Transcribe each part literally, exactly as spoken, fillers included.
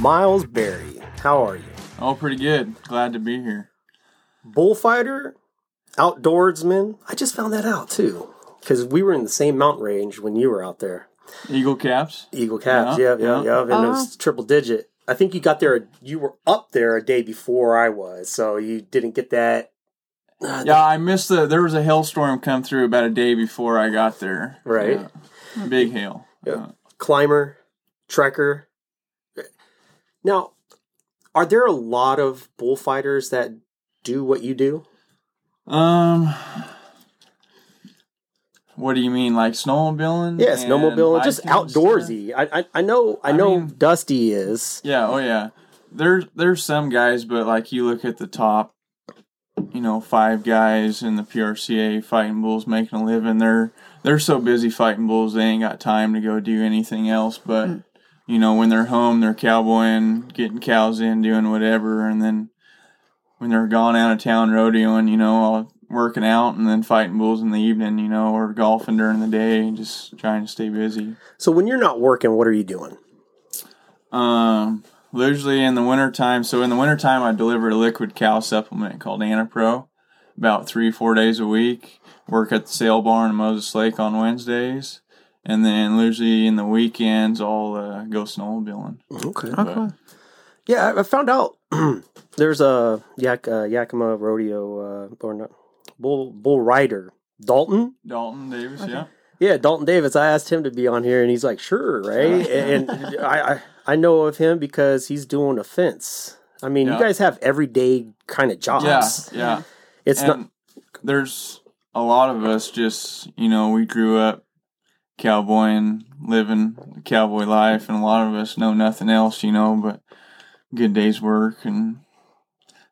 Miles Barry, how are you? Oh, pretty good. Glad to be here. Bullfighter, outdoorsman. I just found that out, too, because we were in the same mountain range when you were out there. Eagle Caps. Eagle Caps, yeah, yeah, yeah. And uh-huh. It was triple digit. I think you got there, you were up there a day before I was, so you didn't get that. Uh, yeah, I missed the, there was a hailstorm come through about a day before I got there. Right. Uh, big hail. Yeah. Uh, Climber, trekker. Now, are there a lot of bullfighters that do what you do? Um, what do you mean, like snowmobiling? Yeah, snowmobiling, just outdoorsy. I, I I know I, I know mean, Dusty is. Yeah, oh yeah. There's there's some guys, but like you look at the top, you know, five guys in the P R C A fighting bulls, making a living. They're they're so busy fighting bulls, they ain't got time to go do anything else, but. Mm. You know, when they're home, they're cowboying, getting cows in, doing whatever. And then when they're gone out of town rodeoing, you know, working out and then fighting bulls in the evening, you know, or golfing during the day, just trying to stay busy. So when you're not working, what are you doing? Um, usually in the wintertime. So in the wintertime, I deliver a liquid cow supplement called Anapro about three, four days a week. Work at the sale barn in Moses Lake on Wednesdays. And then usually in the weekends, I'll uh, go snowmobiling. Okay. But, okay. Yeah, I found out there's a Yak, uh, Yakima rodeo, uh, or not, bull, bull rider, Dalton. Dalton Davis, okay. yeah. Yeah, Dalton Davis. I asked him to be on here, and he's like, sure, right? and and I, I, I know of him because he's doing a fence. I mean, yeah. You guys have everyday kind of jobs. Yeah, yeah. It's and not. There's a lot of us just, you know, we grew up cowboying, living the cowboy life, and a lot of us know nothing else, you know, but good day's work and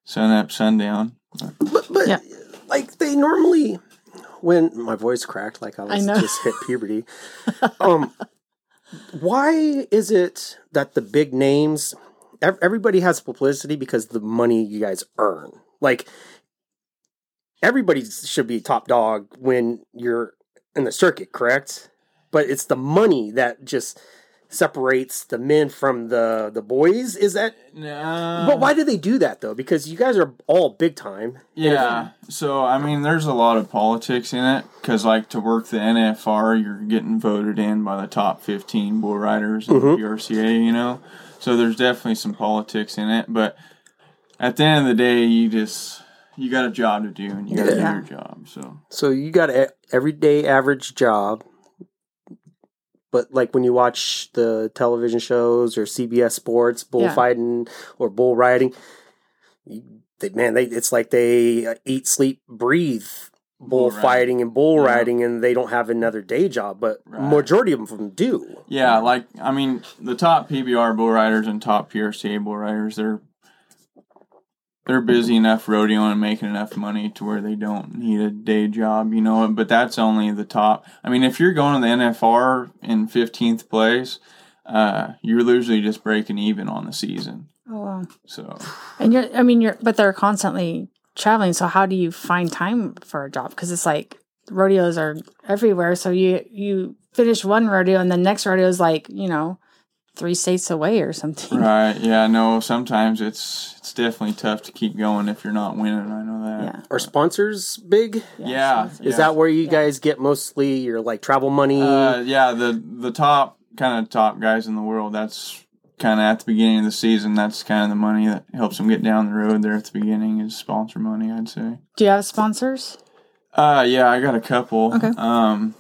sun up, sundown. But, but yeah. Like, they normally, when my voice cracked, like I was I just hit puberty, um, why is it that the big names, everybody has publicity because the money you guys earn? Like, everybody should be top dog when you're in the circuit, correct? But it's the money that just separates the men from the, the boys. Is that? No. But why do they do that, though? Because you guys are all big time. Yeah. If, so, I mean, there's a lot of politics in it. Because, like, to work the N F R, you're getting voted in by the top fifteen bull riders in mm-hmm. the P R C A, you know? So there's definitely some politics in it. But at the end of the day, you just... You got a job to do, and you got to yeah. do your job. So, so you got an everyday average job. But, like, when you watch the television shows or C B S Sports, bullfighting yeah. or bull riding, they, man, they, it's like they eat, sleep, breathe bullfighting bull and bull yeah. riding, and they don't have another day job. But right. majority of them do. Yeah, like, I mean, the top P B R bull riders and top P R C A bull riders, they're They're busy enough rodeoing and making enough money to where they don't need a day job, you know, but that's only the top. I mean, if you're going to the N F R in fifteenth place, uh, you're usually just breaking even on the season. Oh, wow. So. And you're, I mean, you're, but they're constantly traveling. So how do you find time for a job? Because it's like rodeos are everywhere. So you, you finish one rodeo and the next rodeo is like, you know, three states away or something. Right. Yeah. No, sometimes it's it's definitely tough to keep going if you're not winning. I know that. Yeah. Are sponsors big? Yeah. yeah. Sponsors. Is yeah. that where you yeah. guys get mostly your like travel money? Uh, yeah. The the top kind of top guys in the world. That's kind of at the beginning of the season. That's kind of the money that helps them get down the road. There at the beginning is sponsor money. I'd say. Do you have sponsors? Uh, yeah, I got a couple. Okay. Um.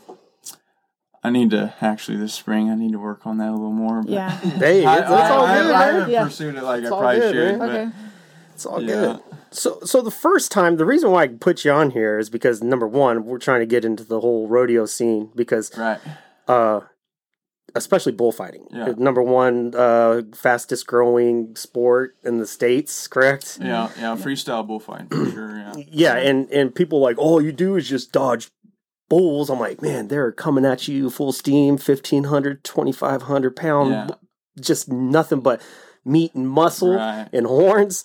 I need to, actually, this spring, I need to work on that a little more. But yeah. Hey, I, it's, I, it's all I, good, I, I haven't yeah. pursued it like it's I probably good, should. But okay. It's all yeah. good. So, so the first time, the reason why I put you on here is because, number one, we're trying to get into the whole rodeo scene because, right. uh, especially bullfighting. Yeah. Number one, uh, fastest growing sport in the States, correct? Yeah, yeah, freestyle bullfighting, for sure, yeah. Yeah, and, and people like, all you do is just dodge bulls. I'm like, man, they're coming at you full steam, fifteen hundred, twenty-five hundred pound, yeah. just nothing but meat and muscle right. and horns.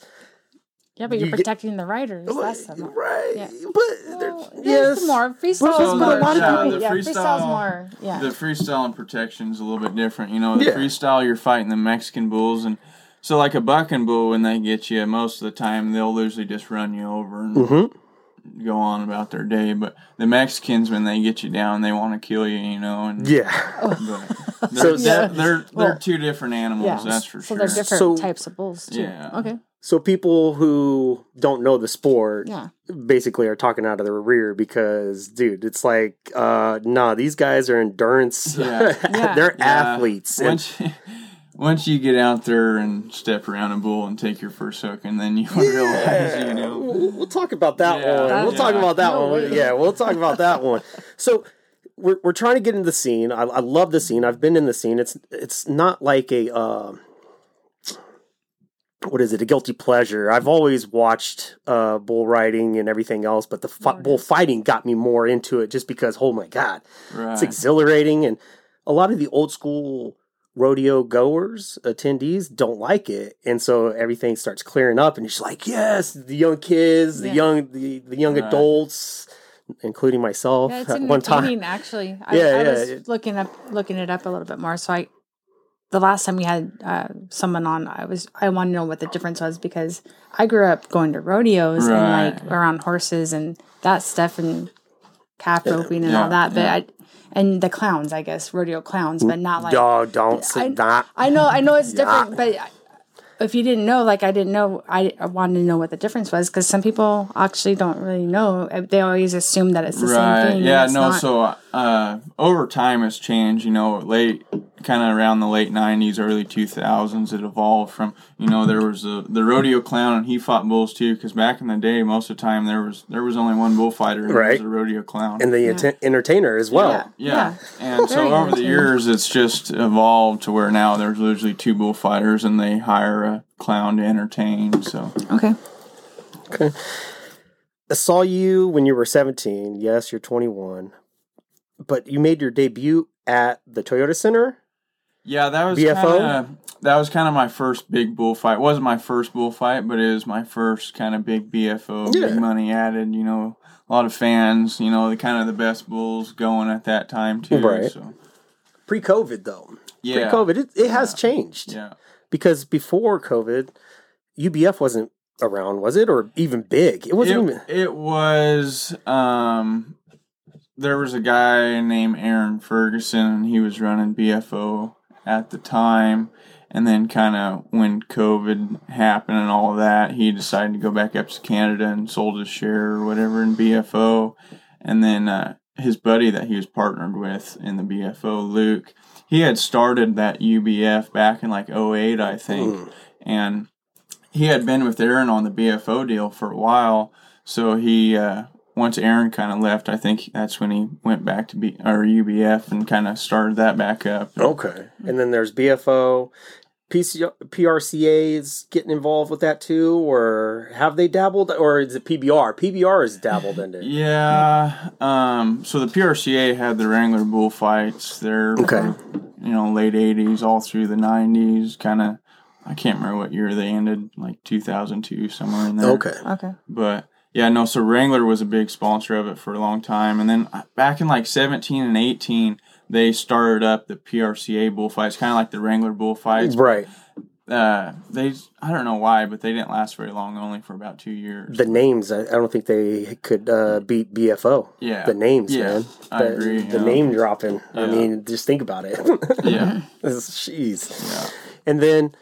Yeah, but you're you protecting get, the riders. That's right. right. Yeah. But well, yes, yeah, more freestyle. So more. But yeah, the yeah, freestyle more. Yeah. The freestyle and protection is a little bit different. You know, the yeah. freestyle, you're fighting the Mexican bulls, and So like a bucking bull, when they get you, most of the time they'll usually just run you over and mm-hmm. go on about their day. But the Mexicans, when they get you down, they want to kill you, you know. And yeah. But they're, so they're, they're, they're well, two different animals, yeah. that's for so sure. So they're different so, types of bulls, too. Yeah. Okay. So people who don't know the sport yeah. basically are talking out of their rear because, dude, it's like, uh, nah, these guys are endurance. Yeah. yeah. They're yeah. athletes. Once and, you, Once you get out there and step around a bull and take your first hook, and then you yeah. realize, you know. We'll, we'll talk about that yeah, one. That, we'll yeah. talk about that no, one. Yeah, we'll talk about that one. So we're we're trying to get into the scene. I, I love the scene. I've been in the scene. It's it's not like a, uh, what is it, a guilty pleasure. I've always watched uh, bull riding and everything else, but the fi- bull fighting got me more into it just because, oh, my God. Right. It's exhilarating. And a lot of the old school rodeo goers, attendees, don't like it, and so everything starts clearing up, and you're just like, yes, the young kids, the yeah. young, the, the young right. adults, including myself. Yeah, it's at one time, actually. I, yeah, I, I yeah, was yeah. looking up, looking it up a little bit more. So I, the last time we had uh, someone on, I was, I wanted to know what the difference was because I grew up going to rodeos right. and like around horses and that stuff and calf roping yeah. and yeah. all that, but yeah. I. And the clowns, I guess, rodeo clowns, but not like... No, don't say that. I know, I know it's yeah. different, but if you didn't know, like I didn't know, I wanted to know what the difference was, because some people actually don't really know. They always assume that it's the right. same thing. Yeah, no, not. so uh, over time it's changed, you know, late, kind of around the late nineties, early two thousands, it evolved from, you know, there was a, the rodeo clown, and he fought bulls too, because back in the day, most of the time, there was there was only one bullfighter, and right. it was a rodeo clown. And the yeah. ent- entertainer as well. Yeah, yeah. yeah. and so over the years, it's just evolved to where now there's usually two bullfighters, and they hire a clown to entertain, so. Okay. Okay. I saw you when you were seventeen. Yes, you're twenty-one. But you made your debut at the Toyota Center? Yeah, that was kind of that was kind of my first big bullfight. It wasn't my first bullfight, but it was my first kind of big B F O, yeah. big money added. You know, a lot of fans. You know, the kind of the best bulls going at that time too. Right. So. Pre-COVID though. Yeah. Pre-COVID, it, it yeah. has changed. Yeah. Because before COVID, U B F wasn't around, was it, or even big? It wasn't. It, even... it was. Um, there was a guy named Aaron Ferguson, and he was running B F O. At the time, and then kind of when COVID happened and all that, he decided to go back up to Canada and sold his share or whatever in B F O. And then uh, his buddy that he was partnered with in the B F O, Luke, he had started that U B F back in like oh eight, I think. Mm. And he had been with Aaron on the B F O deal for a while. So he, uh, once Aaron kind of left, I think that's when he went back to B or U B F and kind of started that back up. Okay. And then there's B F O, P C- P R C A is getting involved with that too, or have they dabbled, or is it P B R? P B R is dabbled in it. Yeah. Um, so the P R C A had the Wrangler Bullfights there. Okay. You know, late eighties, all through the nineties, kind of. I can't remember what year they ended, like two thousand two, somewhere in there. Okay. Okay. But. Yeah, no, so Wrangler was a big sponsor of it for a long time. And then back in like seventeen and eighteen, they started up the P R C A bullfights, kind of like the Wrangler bullfights. Right. Uh, they, I don't know why, but they didn't last very long, only for about two years. The names, I, I don't think they could uh, beat B F O. Yeah. The names, yeah, man. I the, agree. The know. Name dropping. Yeah. I mean, just think about it. yeah. Jeez. Yeah. And then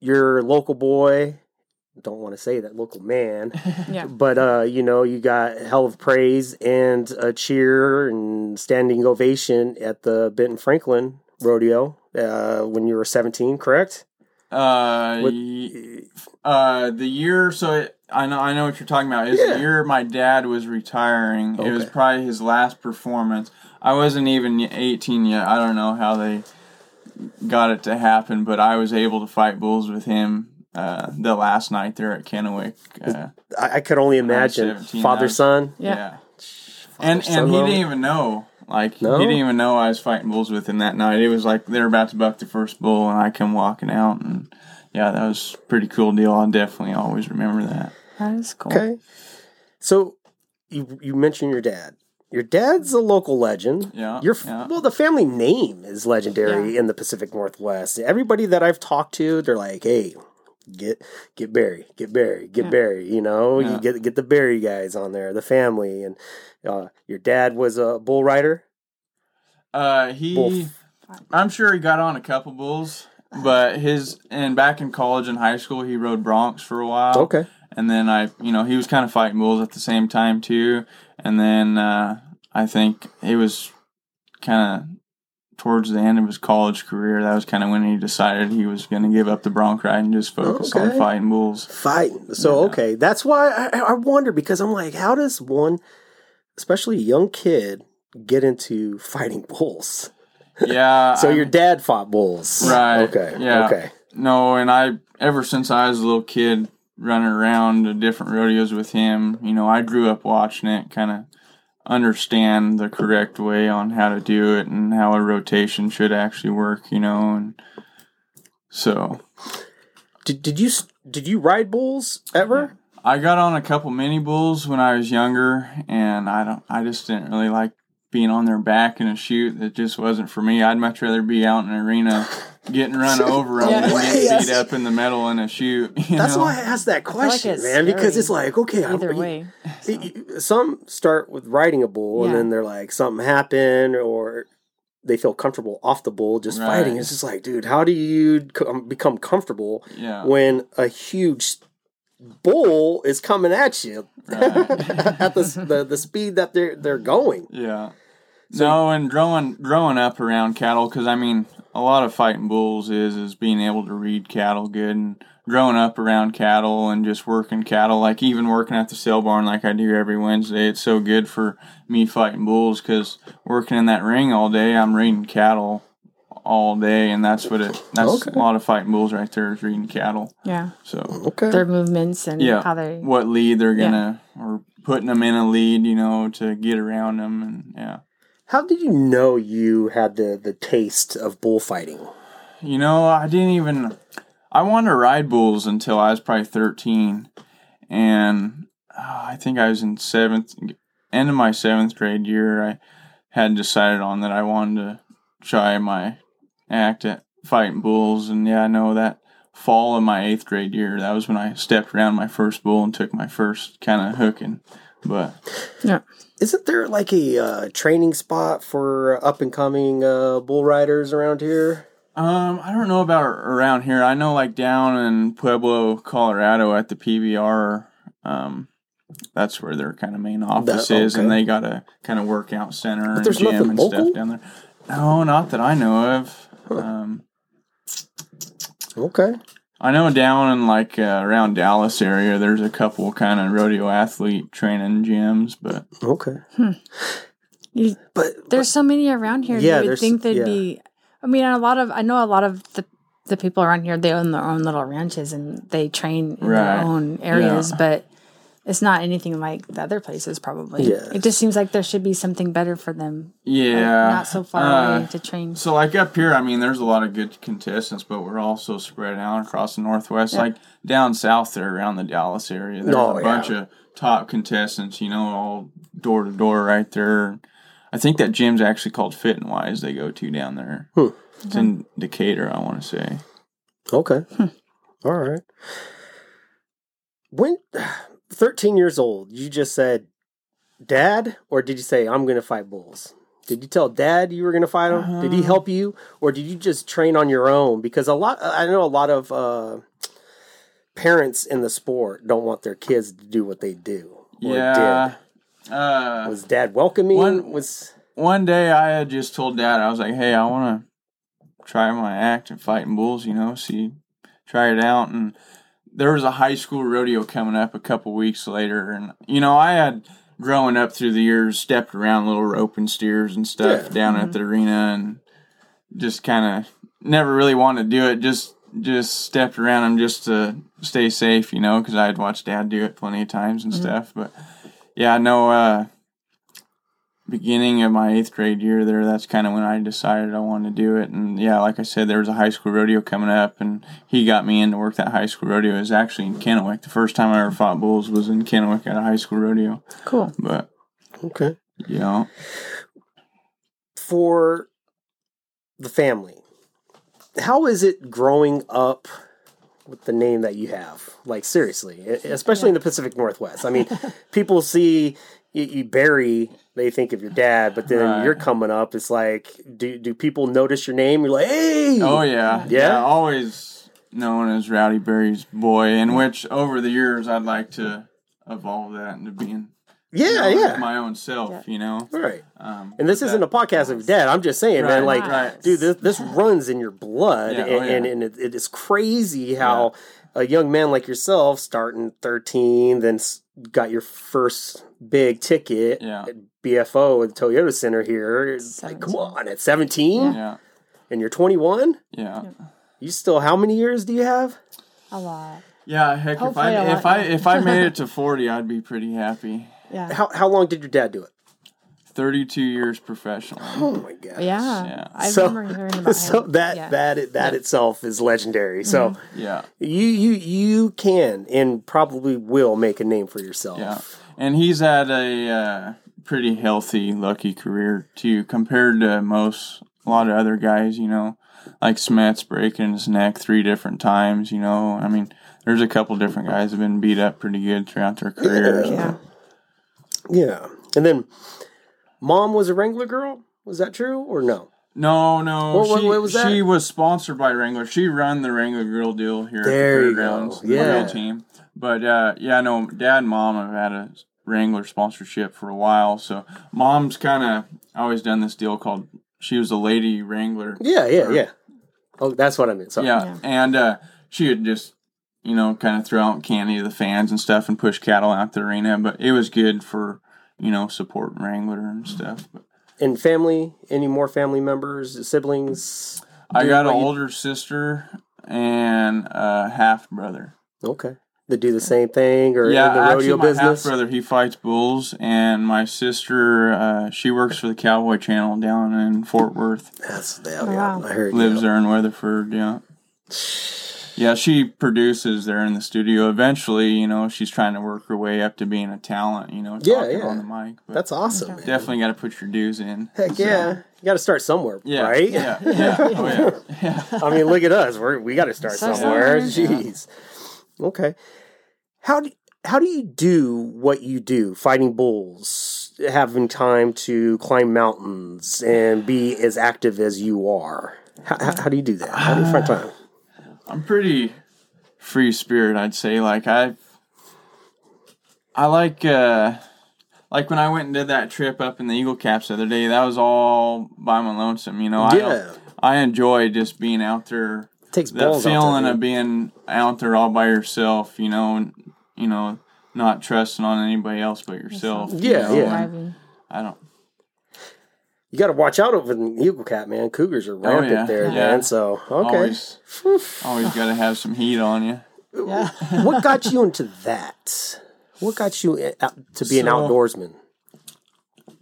your local boy... don't want to say that local man, yeah. but, uh, you know, you got hell of praise and a cheer and standing ovation at the Benton Franklin rodeo, uh, when you were seventeen, correct? Uh, what, uh, the year. So it, I know, I know what you're talking about is yeah. the year my dad was retiring. Okay. It was probably his last performance. I wasn't even eighteen yet. I don't know how they got it to happen, but I was able to fight bulls with him. Uh, the last night there at Kennewick. Uh, I could only imagine. Father-son? Yeah. yeah. Father, and son and he didn't even know. Like, no? He didn't even know I was fighting bulls with him that night. It was like they were about to buck the first bull, and I come walking out. And, yeah, that was a pretty cool deal. I'll definitely always remember that. That is cool. Okay. So, you, you mentioned your dad. Your dad's a local legend. Yeah. Your yeah. Well, the family name is legendary yeah. in the Pacific Northwest. Everybody that I've talked to, they're like, hey, get get Barry, get Barry, get yeah. Barry. You know, yeah. you get get the Barry guys on there, the family. And uh, your dad was a bull rider? Uh, he, bull f- I'm sure he got on a couple bulls, but his, and back in college and high school, he rode Bronx for a while. Okay. And then I, you know, he was kind of fighting bulls at the same time too. And then uh, I think he was kind of towards the end of his college career. That was kind of when he decided he was going to give up the bronc ride and just focus okay. on fighting bulls. Fighting. So, yeah. okay. That's why I, I wonder, because I'm like, how does one, especially a young kid, get into fighting bulls? Yeah. so I'm, your dad fought bulls. Right. Okay. Yeah. Okay. No, and I, ever since I was a little kid, running around to different rodeos with him. You know, I grew up watching it, kind of understand the correct way on how to do it and how a rotation should actually work, you know. And so did did you did you ride bulls ever? I got on a couple mini bulls when I was younger, and I don't I just didn't really like being on their back in a shoot. That just wasn't for me. I'd much rather be out in an arena getting run over yeah. than getting yes. beat up in the metal in a shoot. That's know? why I asked that question, like man, because it's like, okay. Either I'm, way. You, so. Some start with riding a bull, yeah. and then they're like, something happened, or they feel comfortable off the bull just right. fighting. It's just like, dude, how do you become comfortable yeah. when a huge bull is coming at you right. at the, the the speed that they're they're going. Yeah. So, no, and growing growing up around cattle, because I mean, a lot of fighting bulls is is being able to read cattle good, and growing up around cattle and just working cattle, like even working at the sale barn like I do every Wednesday, it's so good for me fighting bulls, because working in that ring all day, I'm reading cattle all day, and that's what it that's okay. a lot of fighting bulls right there is reading cattle. Yeah. So okay. their movements and yeah. how they what lead they're gonna yeah. or putting them in a lead, you know, to get around them. And yeah. How did you know you had the the taste of bullfighting? You know, I didn't even I wanted to ride bulls until I was probably thirteen, and oh, I think I was in seventh end of my seventh grade year. I had decided on that I wanted to try my act at fighting bulls, and yeah, I know that fall of my eighth grade year, that was when I stepped around my first bull and took my first kind of hooking. But yeah, isn't there like a uh, training spot for up and coming uh, bull riders around here? Um, I don't know about around here. I know like down in Pueblo, Colorado, at the P B R, um, that's where their kind of main office that, okay. is, and they got a kind of workout center but and gym and local? Stuff down there. No, not that I know of. Um, okay. I know down in like uh, around Dallas area, there's a couple kind of rodeo athlete training gyms, but okay. Hmm. You, but there's but, so many around here. Yeah, you would think they'd yeah. be. I mean, a lot of I know a lot of the the people around here. They own their own little ranches and they train in right. their own areas, yeah. but it's not anything like the other places, probably. Yeah. It just seems like there should be something better for them. Yeah. Like not so far uh, away to train. So, like, up here, I mean, there's a lot of good contestants, but we're also spread out across the Northwest. Yeah. Like, down south there, around the Dallas area, there's oh, a yeah. bunch of top contestants, you know, all door-to-door right there. I think that gym's actually called Fit and Wise they go to down there. Hmm. It's okay. in Decatur, I want to say. Okay. Hmm. All right. When... thirteen years old, you just said, Dad, or did you say, I'm going to fight bulls? Did you tell Dad you were going to fight him? Uh-huh. Did he help you? Or did you just train on your own? Because a lot, I know a lot of uh, parents in the sport don't want their kids to do what they do. Or yeah. Did. Uh, was Dad welcoming? One, was... one day I had just told Dad, I was like, hey, I want to try my act at fighting bulls, you know, see, try it out. And there was a high school rodeo coming up a couple weeks later, and you know, I had growing up through the years stepped around little rope and steers and stuff yeah. down mm-hmm. at the arena, and just kind of never really wanted to do it. Just just stepped around them just to stay safe, you know, because I had watched Dad do it plenty of times and mm-hmm. stuff. But yeah, I know. Uh, beginning of my eighth grade year there, that's kind of when I decided I wanted to do it. And yeah, like I said, there was a high school rodeo coming up, and he got me in to work that high school rodeo. It was actually in Kennewick. The first time I ever fought bulls was in Kennewick at a high school rodeo. Cool. But okay. Yeah. For the family, how is it growing up with the name that you have? Like, seriously, especially yeah. in the Pacific Northwest. I mean, people see you, you Barry, they think of your dad, but then right. you're coming up. It's like, do do people notice your name? You're like, hey! Oh, yeah. Yeah? yeah always known as Rowdy Barry's boy, in which, over the years, I'd like to evolve that into being... Yeah, you know, yeah. my own self, yeah. you know? Right. Um, and this that, isn't a podcast of dad. I'm just saying, right, man, like, right. dude, this, this runs in your blood. Yeah, and oh, yeah. and, and it, it is crazy how yeah. a young man like yourself, starting thirteen, then got your first big ticket yeah. at B F O at the Toyota Center here. It's seventeen. Like, come on, at seventeen? Yeah. And you're twenty-one? Yeah. yeah. You still, how many years do you have? A lot. Yeah, heck, Hopefully if I if I, if I made it to forty, I'd be pretty happy. Yeah. How how long did your dad do it? Thirty-two years professionally. Oh my gosh. Yeah. yeah. I so, remember hearing about so him. that yeah. that that yeah. itself is legendary. Mm-hmm. So yeah, you you you can and probably will make a name for yourself. Yeah. And he's had a uh, pretty healthy, lucky career too, compared to most a lot of other guys. You know, like Smith's breaking his neck three different times. You know, I mean, there's a couple different guys that have been beat up pretty good throughout their careers. Yeah. yeah. Yeah, and then mom was a Wrangler girl? Was that true or no? No, no. What, what, she, what was that? She was sponsored by Wrangler. She ran the Wrangler girl deal here there at the fairgrounds. The yeah. girl team. But, uh, yeah, no, dad and mom have had a Wrangler sponsorship for a while. So mom's kind of always done this deal called, she was a lady Wrangler. Yeah, yeah, or, yeah. Oh, that's what I meant. Sorry. Yeah, yeah. and uh, she had just... you know, kind of throw out candy to the fans and stuff and push cattle out the arena. But it was good for, you know, supporting Wrangler and stuff. But. And family, any more family members, siblings? I got an older sister and a half-brother. Okay. They do the same thing or yeah, in the rodeo actually my business? Yeah, half-brother, he fights bulls. And my sister, uh, she works for the Cowboy Channel down in Fort Worth. That's the wow. I heard Lives you know. there in Weatherford, yeah. Yeah, she produces there in the studio. Eventually, you know, she's trying to work her way up to being a talent, you know, talking yeah, yeah. on the mic. But that's awesome. Man. Definitely got to put your dues in. Heck so. yeah. You got to start somewhere, yeah, right? Yeah, yeah. Oh, yeah. yeah. I mean, look at us. We're, we got to start so somewhere. somewhere. Jeez. Yeah. Okay. How do, how do you do what you do, fighting bulls, having time to climb mountains and be as active as you are? How, how, how do you do that? How do you find time? I'm pretty free spirit, I'd say. Like I, I like, uh, like when I went and did that trip up in the Eagle Caps the other day. That was all by my lonesome, you know. Yeah. I, I enjoy just being out there. It takes balls that feeling of being out there all by yourself, you know, and you know, not trusting on anybody else but yourself. Yeah, you know? yeah. I don't. You got to watch out over the Eagle Cap, man. Cougars are rampant oh, yeah. there, yeah. man. So, okay. Always, always got to have some heat on you. Yeah. What got you into that? What got you to be so, an outdoorsman?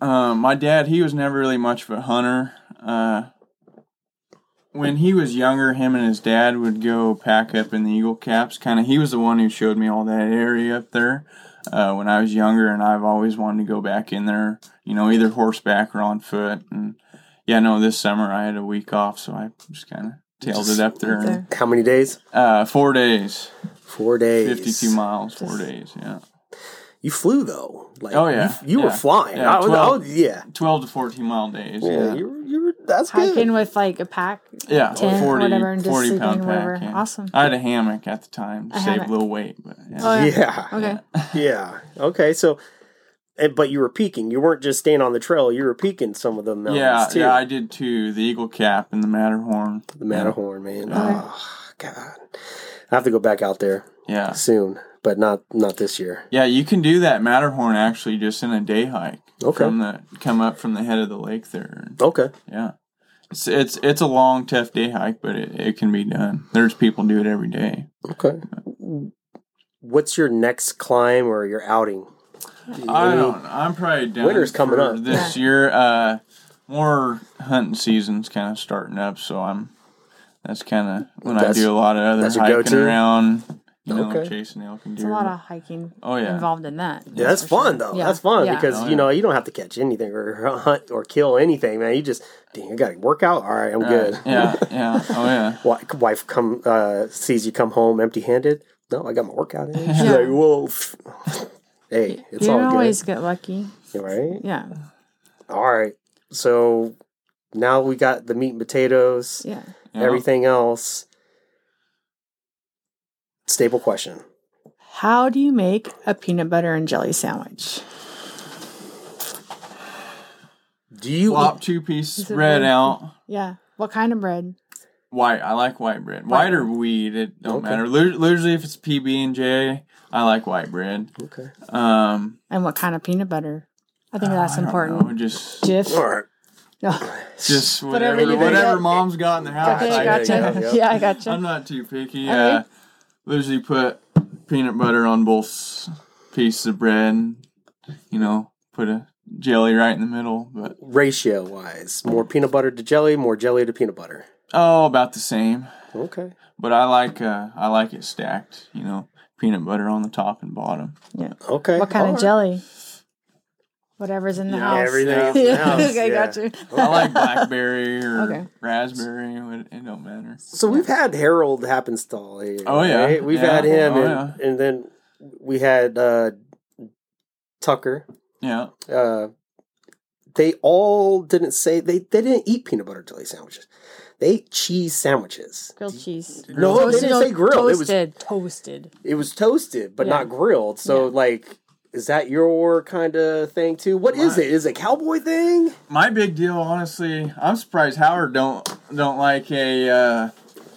Uh, my dad, he was never really much of a hunter. Uh, when he was younger, him and his dad would go pack up in the Eagle Caps. Kind of, he was the one who showed me all that area up there. Uh, when I was younger, and I've always wanted to go back in there, you know, either horseback or on foot. And yeah, no, this summer I had a week off, so I just kind of tailed just it up there. there. And, How many days? Uh, four days. Four days. Fifty-two miles. Just... Four days. Yeah. You flew though. Like, oh yeah. You, you yeah. were flying. Yeah. twelve, I was, yeah. Twelve to fourteen mile days. Yeah. yeah. You, were, you were. That's hiking good. Hiking with like a pack. Yeah. ten, forty. Whatever, and forty just pound pack. Yeah. Awesome. I had a hammock at the time to a save hammock. a little weight, but. Yeah. Oh, yeah. yeah. Okay. Yeah. Okay. So, but you were peaking. You weren't just staying on the trail. You were peaking some of the mountains yeah, too. Yeah, I did too. The Eagle Cap and the Matterhorn. The Matterhorn, man. Yeah. Oh God, I have to go back out there. Yeah. Soon, but not not this year. Yeah, you can do that Matterhorn actually just in a day hike. Okay. From the come up from the head of the lake there. Okay. Yeah. It's it's it's a long, tough day hike, but it, it can be done. There's people do it every day. Okay. But, what's your next climb or your outing? I don't know. I'm probably down winter's coming up this yeah. year. Uh, more hunting season's kind of starting up, so I'm. That's kind of when that's, I do a lot of other hiking go-to. around. No, okay. Chasing elk and deer. There's a lot of hiking oh, yeah. involved in that. Yeah, that's fun, sure. though. Yeah. That's fun yeah. because, oh, yeah. you know, you don't have to catch anything or hunt or kill anything, man. You just, dang, you got to work out. All right, I'm uh, good. Yeah, yeah. Oh, yeah. Wife come uh, sees you come home empty-handed. No, I got my workout in. She's yeah. like, whoa. Hey, it's you all good. You always get lucky. Right? Yeah. All right. So now we got the meat and potatoes. Yeah. yeah. Everything else. Staple question. How do you make a peanut butter and jelly sandwich? Do you Plop two piece bread out? Yeah. What kind of bread? White. I like white bread. White, white or wheat. It don't okay. matter. Literally, if it's P B and J, I like white bread. Okay. Um. And what kind of peanut butter? I think uh, that's I important. Don't know. Just. Jif. Or, no. Just whatever. Whatever, whatever mom's got in the house. Okay, I gotcha. Go. Yep. Yeah, I gotcha. I'm not too picky. Okay. Uh, Literally put peanut butter on both pieces of bread. You know, put a jelly right in the middle. But ratio wise, more peanut butter to jelly, more jelly to peanut butter. Oh, about the same. Okay. But I like uh, I like it stacked. You know, peanut butter on the top and bottom. Yeah. Okay. What kind All of right. jelly? Whatever's in the yeah, house. Everything in the house. Okay, yeah. Got you. I like blackberry or okay. raspberry. It, it don't matter. So we've had Harold Happenstall here. Oh, yeah. Right? We've yeah. had him. Oh, and, yeah. and then we had uh, Tucker. Yeah. Uh, they all didn't say, they, they didn't eat peanut butter jelly sandwiches. They ate cheese sandwiches. Grilled cheese. No, toasted, they didn't say grilled. Toasted. It was toasted. It was toasted, but yeah. not grilled. So, yeah. like... Is that your kind of thing, too? What my, is it? Is it a cowboy thing? My big deal, honestly, I'm surprised Howard don't don't like a uh,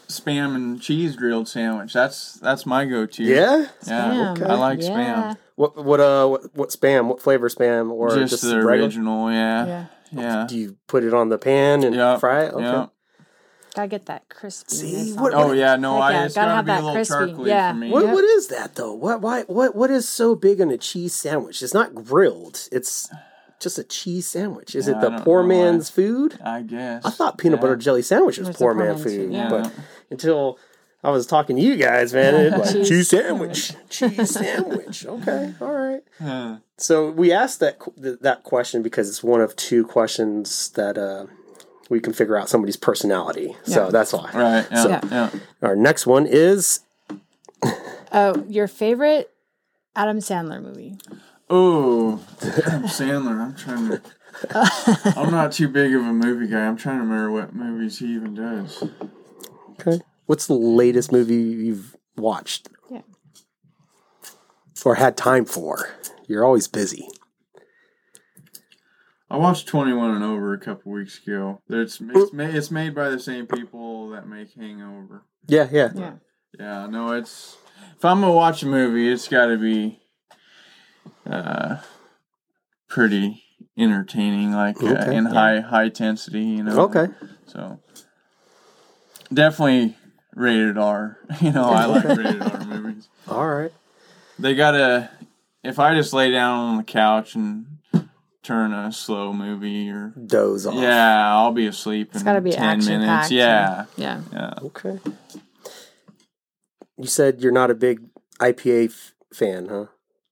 Spam and cheese grilled sandwich. That's that's my go-to. Yeah? Yeah, okay. I like yeah. Spam. What what uh what, what Spam? What flavor Spam? Or Just, just the regular? Original, yeah. yeah. yeah. Do you put it on the pan and yep. fry it? Okay. Yep. Gotta get that crispiness. See, what, oh yeah, no, like, I, it's gotta, gotta have be that a little charcoal yeah. for me. What, yep. what is that though? What why what what is so big on a cheese sandwich? It's not grilled. It's just a cheese sandwich. Is yeah, it the poor man's I, food? I guess. I thought peanut yeah. butter jelly sandwich was poor, poor man food, yeah. but until I was talking to you guys, man, it was like, cheese sandwich, cheese sandwich. Okay, all right. Huh. So we asked that that question because it's one of two questions that. Uh, We can figure out somebody's personality. Yeah. So that's why. Right. Yeah, so yeah. Our next one is... oh, your favorite Adam Sandler movie. Oh, Adam Sandler. I'm trying to... I'm not too big of a movie guy. I'm trying to remember what movies he even does. Okay. What's the latest movie you've watched? Yeah. Or had time for? You're always busy. I watched twenty-one and Over a couple weeks ago. It's it's made, it's made by the same people that make Hangover. Yeah, yeah, yeah. Yeah, no, it's if I'm gonna watch a movie, it's got to be uh, pretty entertaining, like okay. uh, in yeah. high high intensity, you know. Okay. So definitely rated R. You know, I like rated R movies. All right. They gotta. If I just lay down on the couch and. Turn a slow movie or doze off. Yeah, I'll be asleep in ten minutes. Yeah. yeah, yeah. Okay. You said you're not a big I P A f- fan, huh?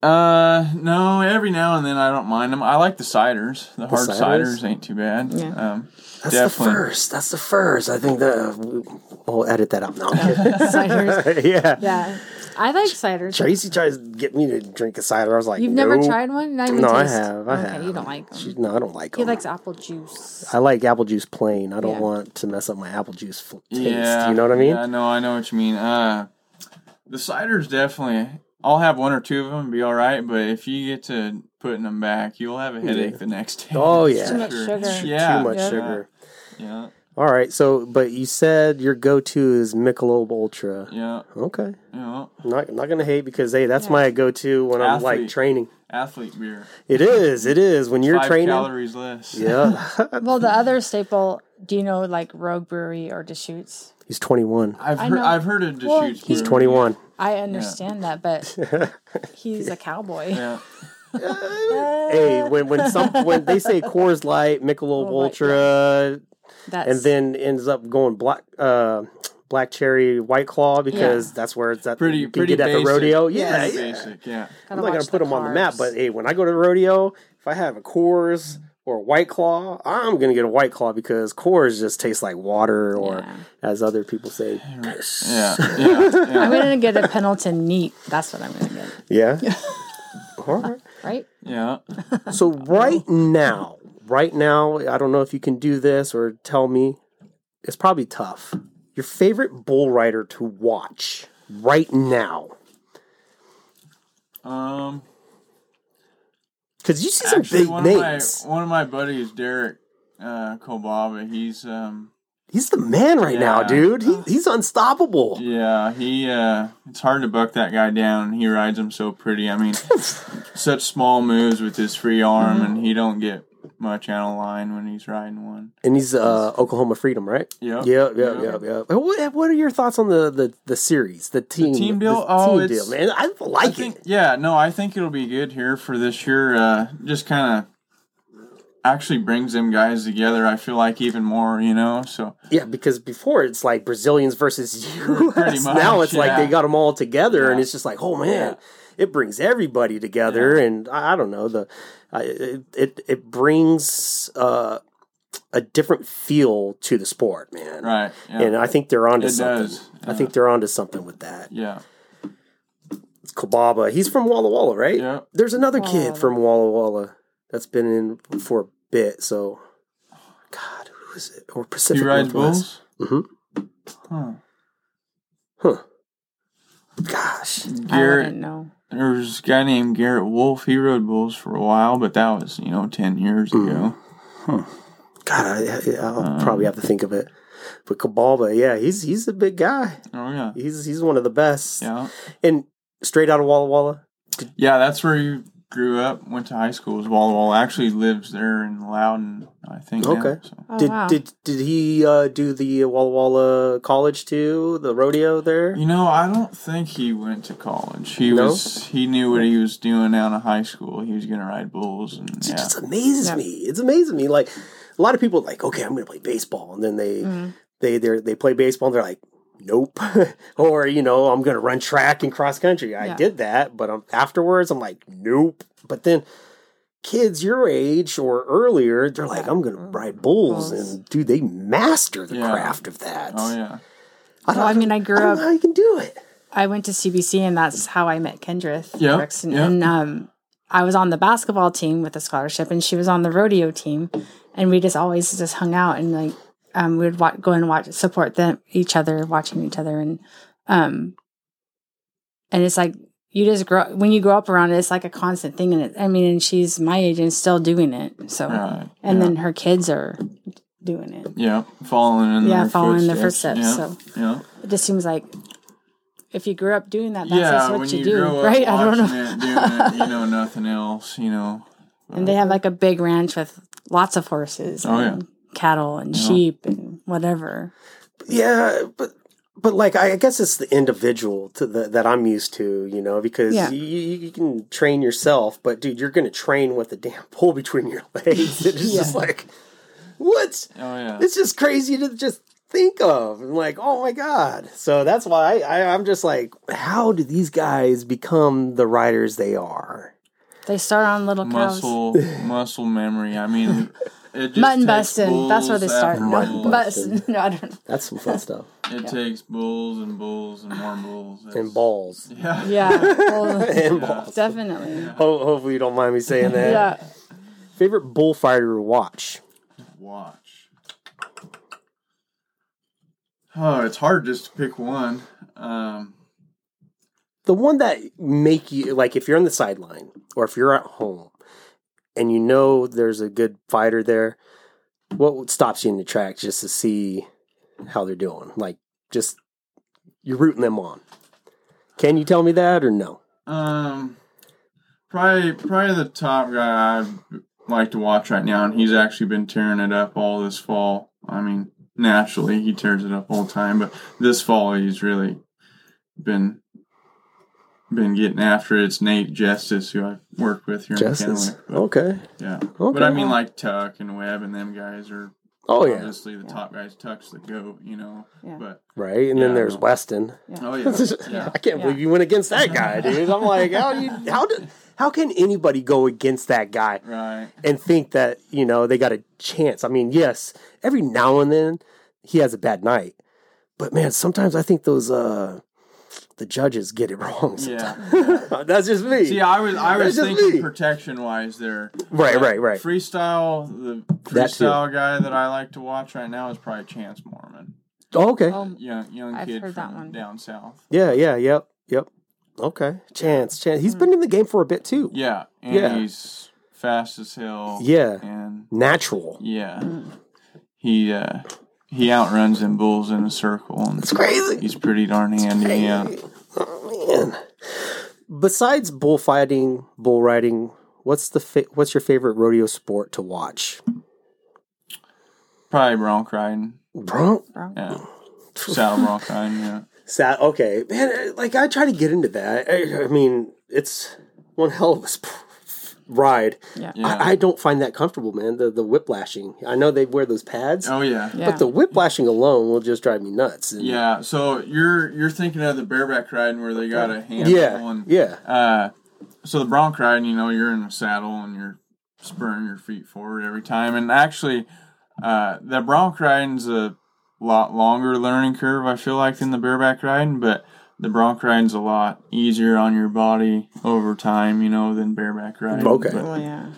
Uh, no. Every now and then, I don't mind them. I like the ciders. The, the hard ciders? ciders ain't too bad. Yeah. Um, That's definitely. the first. That's the first. I think the we'll edit that up now. Ciders. yeah. Yeah. I like ciders. Tracy tries to get me to drink a cider. I was like, You've no. never tried one? Not even no, taste. I have. I okay, have. You don't like them. She, no, I don't like them. He likes apple juice. I like apple juice plain. I don't yeah. want to mess up my apple juice f- taste. Yeah, you know what I mean? Yeah, no, I know what you mean. Uh, the ciders definitely, I'll have one or two of them and be all right, but if you get to putting them back, you'll have a headache yeah. the next day. Oh, yeah. Too much sugar. Yeah. Too much yeah. sugar. Yeah. All right, so but you said your go-to is Michelob Ultra. Yeah. Okay. Yeah. Not not gonna hate because hey, that's yeah. my go-to when athlete, I'm like training. Athlete beer. It is. It is when you're Five training. Calories less. Yeah. Well, the other staple. Do you know like Rogue Brewery or Deschutes? He's twenty-one. I've heard, I've heard of Deschutes. Well, he's twenty-one. I understand yeah. that, but he's a cowboy. Yeah. hey, when when some when they say Coors Light, Michelob oh, Ultra. That's... And then ends up going black, uh, black cherry White Claw because yeah. that's where it's at. Pretty, you can pretty get basic. At the rodeo. Yeah, yeah. Basic, yeah. I'm not going to put the them carbs. on the map, but hey, when I go to the rodeo, if I have a Coors or a White Claw, I'm going to get a White Claw because Coors just tastes like water or, yeah. as other people say, piss. Yeah. Yeah. Yeah. I'm going to get a Pendleton neat. That's what I'm going to get. Yeah? Yeah. Right. Right? Yeah. So right now, right now, I don't know if you can do this or tell me. It's probably tough. Your favorite bull rider to watch right now? Um, because you see some actually, big one names. Of my, one of my buddies, Derek uh, Kolbaba, he's um, he's the man right yeah. now, dude. He he's unstoppable. Yeah, he. Uh, it's hard to buck that guy down. He rides him so pretty. I mean, such small moves with his free arm, mm-hmm. and he don't get much out of line when he's riding one. And he's uh, Oklahoma Freedom, right? Yeah. Yeah, yeah, yeah, yeah. What What are your thoughts on the, the, the series, the team, the team deal? The oh, team it's, deal, man. I like I think, it. Yeah, no, I think it'll be good here for this year. Uh, just kind of actually brings them guys together, I feel like, even more, you know? So yeah, because before it's like Brazilians versus U S. Pretty much, now it's yeah. like they got them all together, yeah. and it's just like, oh, man. Yeah. It brings everybody together, yeah. and I don't know the uh, it, it it brings uh, a different feel to the sport, man. Right, yeah. And I think they're onto it something. Does, yeah. I think they're onto something with that. Yeah, it's Kolbaba. He's from Walla Walla, right? Yeah. There's another Walla. kid from Walla Walla that's been in for a bit. So, God, who is it? Or Pacific he rides Northwest. Bulls? Mm-hmm. Huh. Huh. Gosh, Garrett, I didn't know. There was a guy named Garrett Wolf. He rode bulls for a while, but that was, you know, ten years mm. ago. Huh. God, I, I'll um, probably have to think of it. But Kolbaba, yeah, he's he's a big guy. Oh, yeah. He's he's one of the best. Yeah. And straight out of Walla Walla? Yeah, that's where you grew up, went to high school, was Walla Walla. Actually lives there in Loudon, I think. Okay. Now, so. oh, did, wow. did did he uh, do the Walla Walla college too? The rodeo there? You know, I don't think he went to college. He no? was he knew what he was doing out of high school. He was going to ride bulls, and it yeah. just amazes yeah. me. It's amazing me. Like a lot of people, like, okay, I'm going to play baseball, and then they mm-hmm. they they they play baseball, and they're like, nope. Or, you know, I'm going to run track and cross country. I yeah. did that, but I'm, afterwards I'm like, nope. But then kids your age or earlier, they're like, I'm going to ride bulls. bulls. And, dude, they master the yeah. craft of that. Oh, yeah. I, don't, well, I mean, I grew I don't up. Know how you can do it. I went to C B C, and that's how I met Kendrith. Yeah. Yep. And um, I was on the basketball team with a scholarship, and she was on the rodeo team. And we just always just hung out and, like, Um, we would wa- go and watch, support them, each other, watching each other, and um, and it's like you just grow when you grow up around it. It's like a constant thing, and it, I mean, and she's my age and still doing it. So, right, and yeah. then her kids are doing it. Yeah, following in yeah, their following footsteps. in their footsteps. Yeah. So, yeah. it just seems like if you grew up doing that, that's yeah, what you, you do, right? I don't know. It, doing it, you know, nothing else, you know. And they have like a big ranch with lots of horses. Oh and, yeah. cattle and yeah. sheep and whatever. Yeah, but but like I guess it's the individual to the, that I'm used to, you know, because yeah. you, you can train yourself, but dude, you're going to train with a damn pole between your legs. It's yeah. just like, what? Oh yeah, it's just crazy to just think of. I'm like, oh my God. So that's why I, I I'm just like, how do these guys become the riders they are? They start on little cows. Muscle, muscle memory. I mean. Mutton busting. That's where they start. Mutton busting. No, I don't know. That's some fun stuff. It yeah. takes bulls and bulls and more bulls. That's... And balls. Yeah. Yeah. Bulls. And yeah. balls. Definitely. Yeah. Ho- hopefully you don't mind me saying that. Yeah. Favorite bullfighter to watch? Watch. Oh, it's hard just to pick one. Um, the one that make you, like if you're on the sideline or if you're at home, and you know there's a good fighter there, what stops you in the track just to see how they're doing? Like, just, you're rooting them on. Can you tell me that or no? Um, probably, probably the top guy I'd like to watch right now, and he's actually been tearing it up all this fall. I mean, naturally, he tears it up all the time, but this fall he's really been been getting after it. It's Nate Justice, who I've worked with here Justice? in Kennewick. Okay. Yeah. Okay. But I mean, like Tuck and Webb and them guys are Oh, yeah. Obviously, the yeah. top guy's Tuck's the GOAT, you know. Yeah. But right, and yeah, then there's Weston. Yeah. Oh, yeah. yeah. I can't yeah. believe you went against that guy, dude. I'm like, how do you, how did, how can anybody go against that guy right. and think that, you know, they got a chance? I mean, yes, every now and then he has a bad night. But, man, sometimes I think those uh, the judges get it wrong sometimes. Yeah. That's just me. See, I was I was thinking protection-wise there. Right, like, right, right. Freestyle, the freestyle guy that I like to watch right now is probably Chance Mormon. Oh, okay. Um, young young I've kid from down south. Yeah, yeah, yep, yep. Okay. Chance, Chance. He's mm. been in the game for a bit, too. Yeah, and yeah. he's fast as hell. Yeah. And natural. Yeah. Mm. He... uh He outruns them bulls in a circle. And it's crazy. He's pretty darn handy. Yeah. Oh, man. Besides bullfighting, bull riding, what's the fa- what's your favorite rodeo sport to watch? Probably bronc riding. Bronc? Yeah. Saddle bronc riding, yeah. Sad, okay. Man, like, I try to get into that. I, I mean, it's one hell of a sport. Ride. Yeah. Yeah. I, I don't find that comfortable, man. The the whiplashing. I know they wear those pads. Oh yeah. yeah. But the whiplashing alone will just drive me nuts. And yeah. So you're you're thinking of the bareback riding where they got a handle. Yeah. And, yeah. Uh, so the bronc riding, you know, you're in a saddle and you're spurring your feet forward every time. And actually, uh, the bronc riding's a lot longer learning curve, I feel like, than the bareback riding, but the bronc riding's a lot easier on your body over time, you know, than bareback riding. Okay. But, oh, yeah.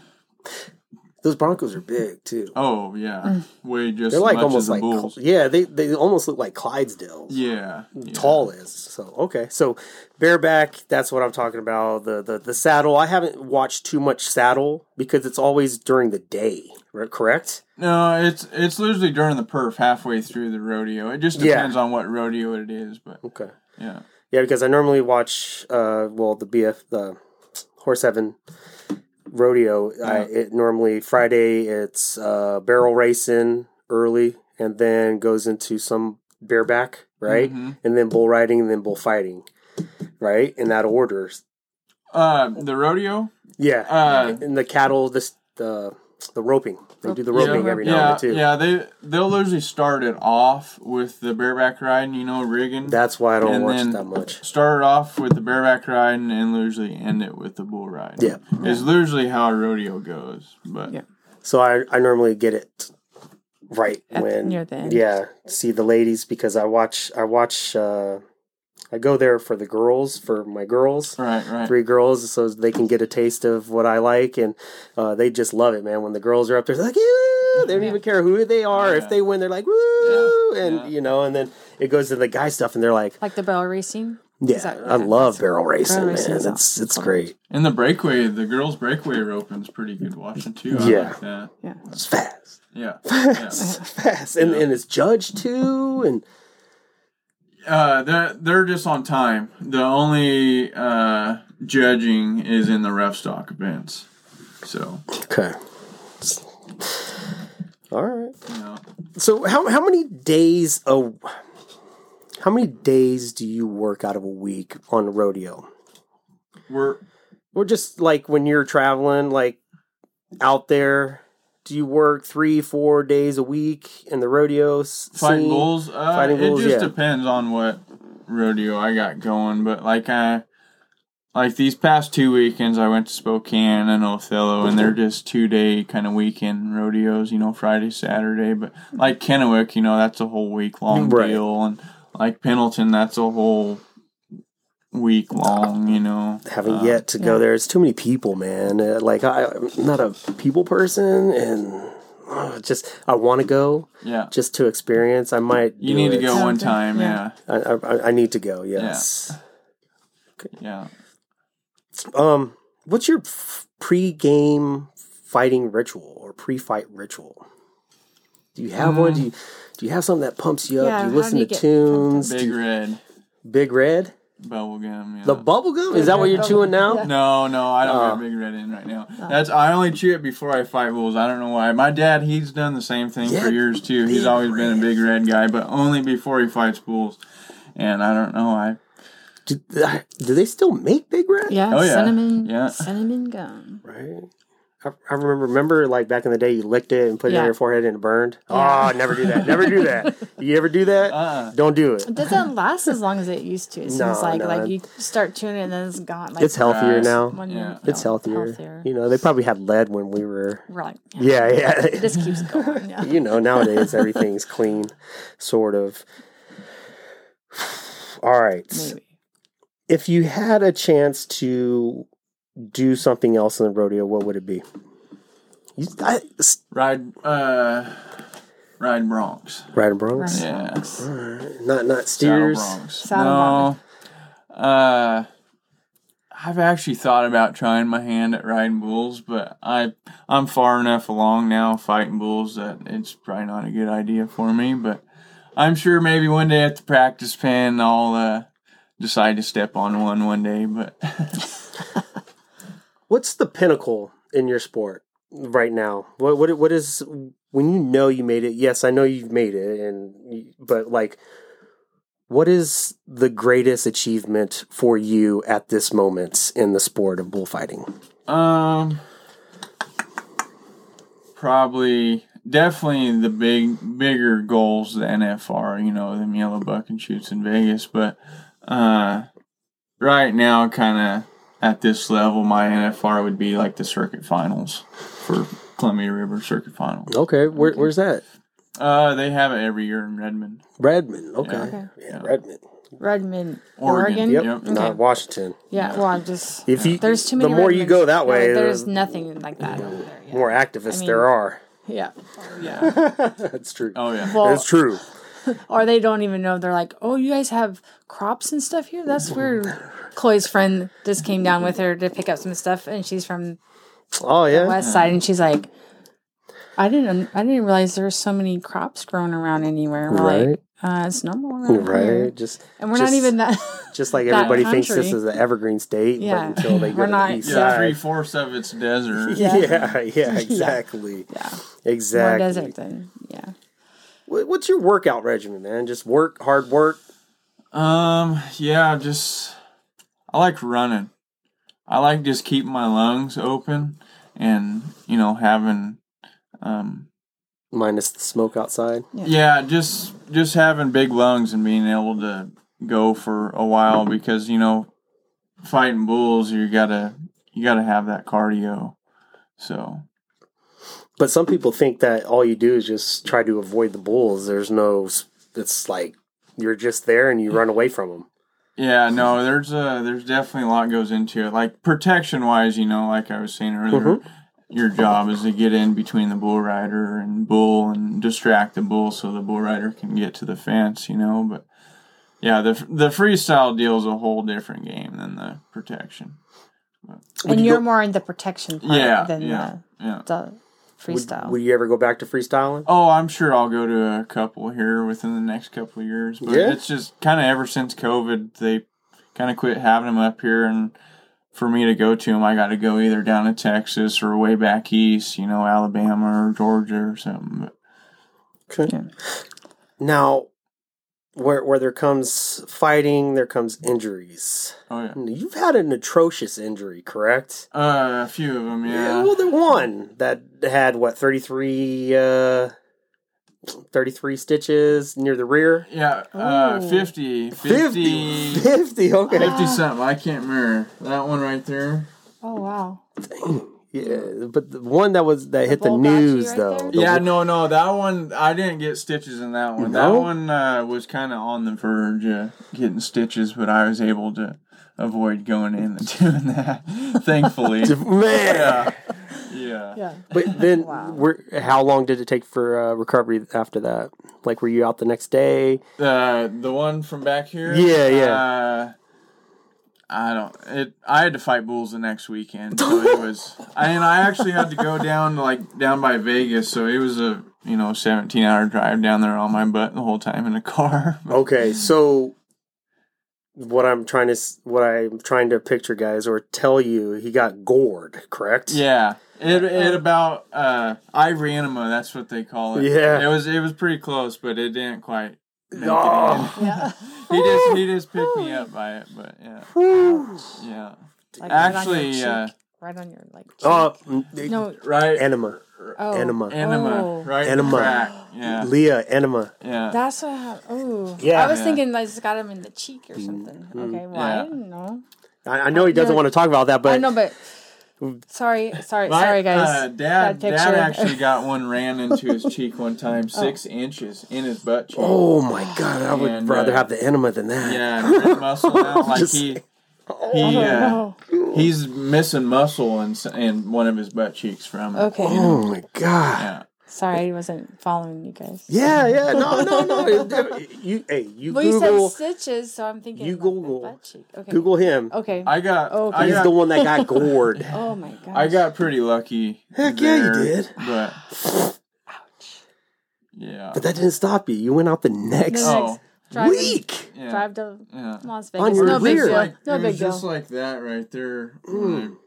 Those broncos are big, too. Oh, yeah. Way just They're like much almost as like, bulls. Yeah, they, they almost look like Clydesdales. Yeah. yeah. Tall is. So, okay. So, bareback, that's what I'm talking about. The, the the saddle. I haven't watched too much saddle because it's always during the day, correct? No, it's it's usually during the perf, halfway through the rodeo. It just depends yeah. on what rodeo it is. But okay. Yeah, yeah, because I normally watch, uh, well, the B F, the Horse Heaven Rodeo. Yeah. I, it normally Friday it's uh, barrel racing early, and then goes into some bareback, right, mm-hmm. and then bull riding, and then bullfighting, right, in that order. Uh, the rodeo. Yeah, uh, and the cattle, this the the roping. They do the roping yeah, every now yeah, and then, too. Yeah, they, they'll usually start it off with the bareback riding, you know, rigging. That's why I don't watch it that much. Start it off with the bareback riding and usually end it with the bull riding. Yeah. It's usually how a rodeo goes. But yeah. So I, I normally get it right At, when... near the end. Yeah, see the ladies because I watch... I watch uh, I go there for the girls, for my girls, right, right. three girls, so they can get a taste of what I like, and uh, they just love it, man. When the girls are up there, they're like, yeah, they don't yeah. even care who they are. Yeah. If they win, they're like, woo, yeah. and yeah. you know, and then it goes to the guy stuff, and they're like, like the barrel racing. Yeah, that, I love barrel racing, barrel man. Racing it's it's great. And the breakaway, the girls' breakaway roping is pretty good watching too. I yeah, like that. yeah, it's fast. Yeah, fast, yeah. fast, and yeah. and it's judged too, and. Uh, they're, they're just on time. The only uh, judging is in the rough stock events. So okay, all right. Yeah. So how how many days a how many days do you work out of a week on a rodeo? We're we're just like when you're traveling, like out there. Do you work three, four days a week in the rodeo scene? Fighting bulls? Uh, Fighting bulls, it just yeah. depends on what rodeo I got going. But, like, I, like these past two weekends, I went to Spokane and Othello, and they're just two-day kind of weekend rodeos, you know, Friday, Saturday. But, like, Kennewick, you know, that's a whole week-long right. deal. And, like, Pendleton, that's a whole week-long, you know. Haven't uh, yet to go yeah. there. It's too many people, man. Uh, like, I, I'm not a people person, and uh, just I want to go yeah. just to experience. I might You need it. to go one time, yeah. yeah. I, I I need to go, yes. Yeah. Okay. yeah. Um, what's your pre-game fighting ritual or pre-fight ritual? Do you have mm. one? Do you, do you have something that pumps you up? Yeah, do you listen do you to tunes? Big Red. Big Red? Bubblegum, yeah. The bubblegum? Is that what you're chewing now? Yeah. No, no, I don't uh, have Big Red in right now. That's I only chew it before I fight bulls. I don't know why. My dad, he's done the same thing yeah, for years too. He's always red. been a Big Red guy, but only before he fights bulls. And I don't know. I do, do they still make Big Red? Yeah, oh, yeah. cinnamon, yeah. cinnamon gum. Right. I, I remember, remember, like, back in the day, you licked it and put yeah. it on your forehead and it burned? Yeah. Oh, never do that. Never do that. You ever do that? Uh-uh. Don't do it. It doesn't last as long as it used to. It seems no, like, no. like you start chewing it and then it's gone. Like, it's healthier now. Yeah. You, it's know, healthier. healthier. You know, they probably had lead when we were... Right. Yeah, yeah. It just keeps going. Yeah. You know, nowadays, everything's clean, sort of. All right. Maybe. If you had a chance to... do something else in the rodeo, what would it be? You, I, st- ride, uh, ride Bronx. Ride Bronx? Yeah. All right. Not, not steers? Saddle Bronx. Saddle no. Uh, I've actually thought about trying my hand at riding bulls, but I, I'm far enough along now fighting bulls that it's probably not a good idea for me, but I'm sure maybe one day at the practice pen I'll, uh, decide to step on one one day, but... What's the pinnacle in your sport right now? What what what is when you know you made it? Yes, I know you've made it, and but like, what is the greatest achievement for you at this moment in the sport of bullfighting? Um, probably, definitely the big bigger goals, the N F R, you know, them yellow bucket shoots in Vegas. But uh, right now, kind of. At this level, my N F R would be like the circuit finals for Columbia River Circuit Finals. Okay, Where, okay. where's that? Uh, they have it every year in Redmond. Redmond, okay. Yeah, okay. yeah Redmond. Redmond, Oregon. Oregon? Yep, yep. Okay. Not Washington. Yeah, well, I'm just, if you, there's too many. The more Redmonds, you go that way. Like, there's the, nothing like that over there. Yeah. More activists I mean, there are. Yeah. Yeah. That's true. Oh, yeah. Well, that's true. Or they don't even know. They're like, oh, you guys have crops and stuff here? That's weird. Chloe's friend just came down with her to pick up some stuff, and she's from oh yeah the west side, and she's like, I didn't, I didn't realize there were so many crops growing around anywhere. We're right, like, uh, it's normal, around right? Here. Just and we're just, not even that. Just like that everybody country. Thinks this is the evergreen state, yeah. But until they go we're to not, the east yeah, side, three fourths of it's desert. Yeah, yeah, yeah exactly. Yeah, exactly. More desert then, yeah. What's your workout regimen, man? Just work, hard work. Um, yeah, just. I like running. I like just keeping my lungs open and, you know, having... Um, minus the smoke outside? Yeah, yeah just, just having big lungs and being able to go for a while because, you know, fighting bulls, you gotta you gotta have that cardio. So... But some people think that all you do is just try to avoid the bulls. There's no... It's like you're just there and you yeah. run away from them. Yeah, no, there's a, there's definitely a lot goes into it. Like, protection-wise, you know, like I was saying earlier, mm-hmm. your job is to get in between the bull rider and bull and distract the bull so the bull rider can get to the fence, you know. But, yeah, the the freestyle deal is a whole different game than the protection. But, and you're go, more in the protection part yeah, than yeah, the, yeah. the freestyle. Would, would you ever go back to freestyling? Oh, I'm sure I'll go to a couple here within the next couple of years. But yeah. It's just kind of ever since COVID, they kind of quit having them up here. And for me to go to them, I got to go either down to Texas or way back east, you know, Alabama or Georgia or something. But, okay. Yeah. Now, where where there comes fighting, there comes injuries. Oh, yeah. You've had an atrocious injury, correct? Uh, a few of them, yeah. yeah well, the one that had, what, thirty-three, uh, thirty-three stitches near the rear? Yeah, uh, fifty. fifty. fifty, okay. fifty-something, I can't remember. That one right there. Oh, wow. Dang. Yeah, but the one that was that the hit the news right though. The yeah, bull- no, no, that one I didn't get stitches in that one. No? That one uh, was kind of on the verge of getting stitches, but I was able to avoid going in and doing that. Thankfully, man. Yeah. yeah, yeah. But then, wow. we're, how long did it take for uh, recovery after that? Like, were you out the next day? Uh, the one from back here. Yeah, yeah. Uh, I don't. It. I had to fight bulls the next weekend, so it was. I, and I actually had to go down to like down by Vegas, so it was a you know seventeen hour drive down there on my butt the whole time in a car. Okay, so what I'm trying to what I'm trying to picture, guys, or tell you, he got gored, correct? Yeah. It it about uh, ivory enema. That's what they call it. Yeah. It was it was pretty close, but it didn't quite. Oh. Yeah. he just he just picked me up by it, but yeah, yeah. Like, actually, uh, Right on your, like, cheek. Oh, no. Right. Enema. Oh. Enema. Enema. Oh. Right. Enema. Yeah. Leah, enema. Yeah. That's what I Oh. Yeah. I was yeah. thinking I just got him in the cheek or something. Mm-hmm. Okay. Well, yeah. I didn't know. I, I know he doesn't no. want to talk about that, but. I know, but. Sorry, sorry, My, sorry, guys. Uh, dad, dad actually got one ran into his cheek one time, six oh. inches in his butt cheek. Oh my God, I would and, rather uh, have the enema than that. Yeah, rip muscle out. Like Just, he, oh, he, uh, he's missing muscle in in one of his butt cheeks from. Okay. Oh my God. Yeah. Sorry, I wasn't following you guys. Yeah, yeah, no, no, no. You, hey, you well, Google. Well, you said stitches, so I'm thinking. You Google. Butt cheek. Okay. Google him. Okay. I got. Oh, okay. I He's got, the one that got gored. Oh my God. I got pretty lucky. Heck there, yeah, you did. But. Ouch. Yeah. But that didn't stop you. You went out the next. The next. Oh. Drive Weak. To, yeah. Drive to yeah. Las Vegas. On your no rear. Big like, no it big was deal. Just like that right there. Mm.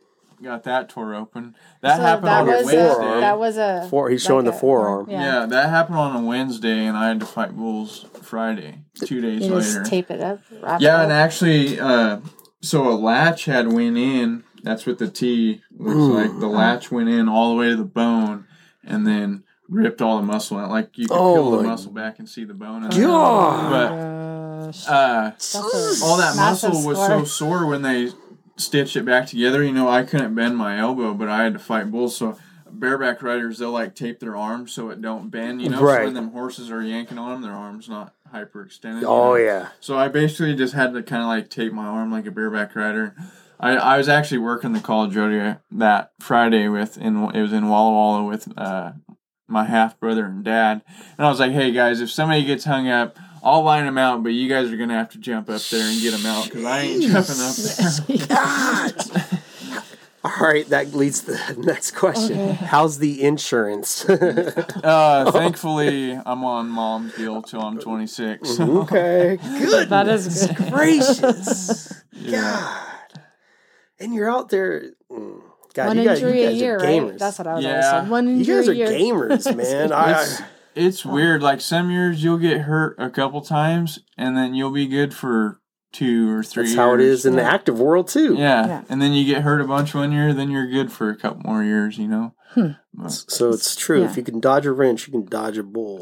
Got that tore open. That so happened that on a Wednesday. A, that was a... Four, he's like showing a, the forearm. Yeah. yeah, that happened on a Wednesday, and I had to fight bulls Friday, two days you later. Just tape it up? Wrap yeah, it up. And actually, uh, so a latch had went in. That's what the T looks Ooh. like. The latch went in all the way to the bone, and then ripped all the muscle out. Like, you could oh, peel the muscle back and see the bone. And God! But uh, a, all that muscle was score. so sore when they... stitch it back together. You know, I couldn't bend my elbow, but I had to fight bulls. So bareback riders, they'll like tape their arms so it don't bend, you know, right. So when them horses are yanking on them, their arm's not hyperextended. Oh, you know? Yeah. So I basically just had to kind of like tape my arm like a bareback rider. I, I was actually working the Call of Duty that Friday with, and it was in Walla Walla with uh, my half-brother and dad. And I was like, hey guys, if somebody gets hung up, I'll line them out, but you guys are going to have to jump up there and get them out because I ain't jumping up there. God. All right, that leads to the next question. Okay. How's the insurance? uh, thankfully, I'm on mom's deal till I'm twenty-six. So. Okay, good. That is good. Gracious. Yeah. God. And you're out there. Mm. God, One you injury guys, you guys a year, right? That's what I was yeah. always saying. One injury a year. You guys are gamers, man. I... It's weird. Like, some years you'll get hurt a couple times, and then you'll be good for two or three That's years. That's how it is in the active world, too. Yeah. yeah. And then you get hurt a bunch one year, then you're good for a couple more years, you know? Hmm. So it's true. Yeah. If you can dodge a wrench, you can dodge a bull.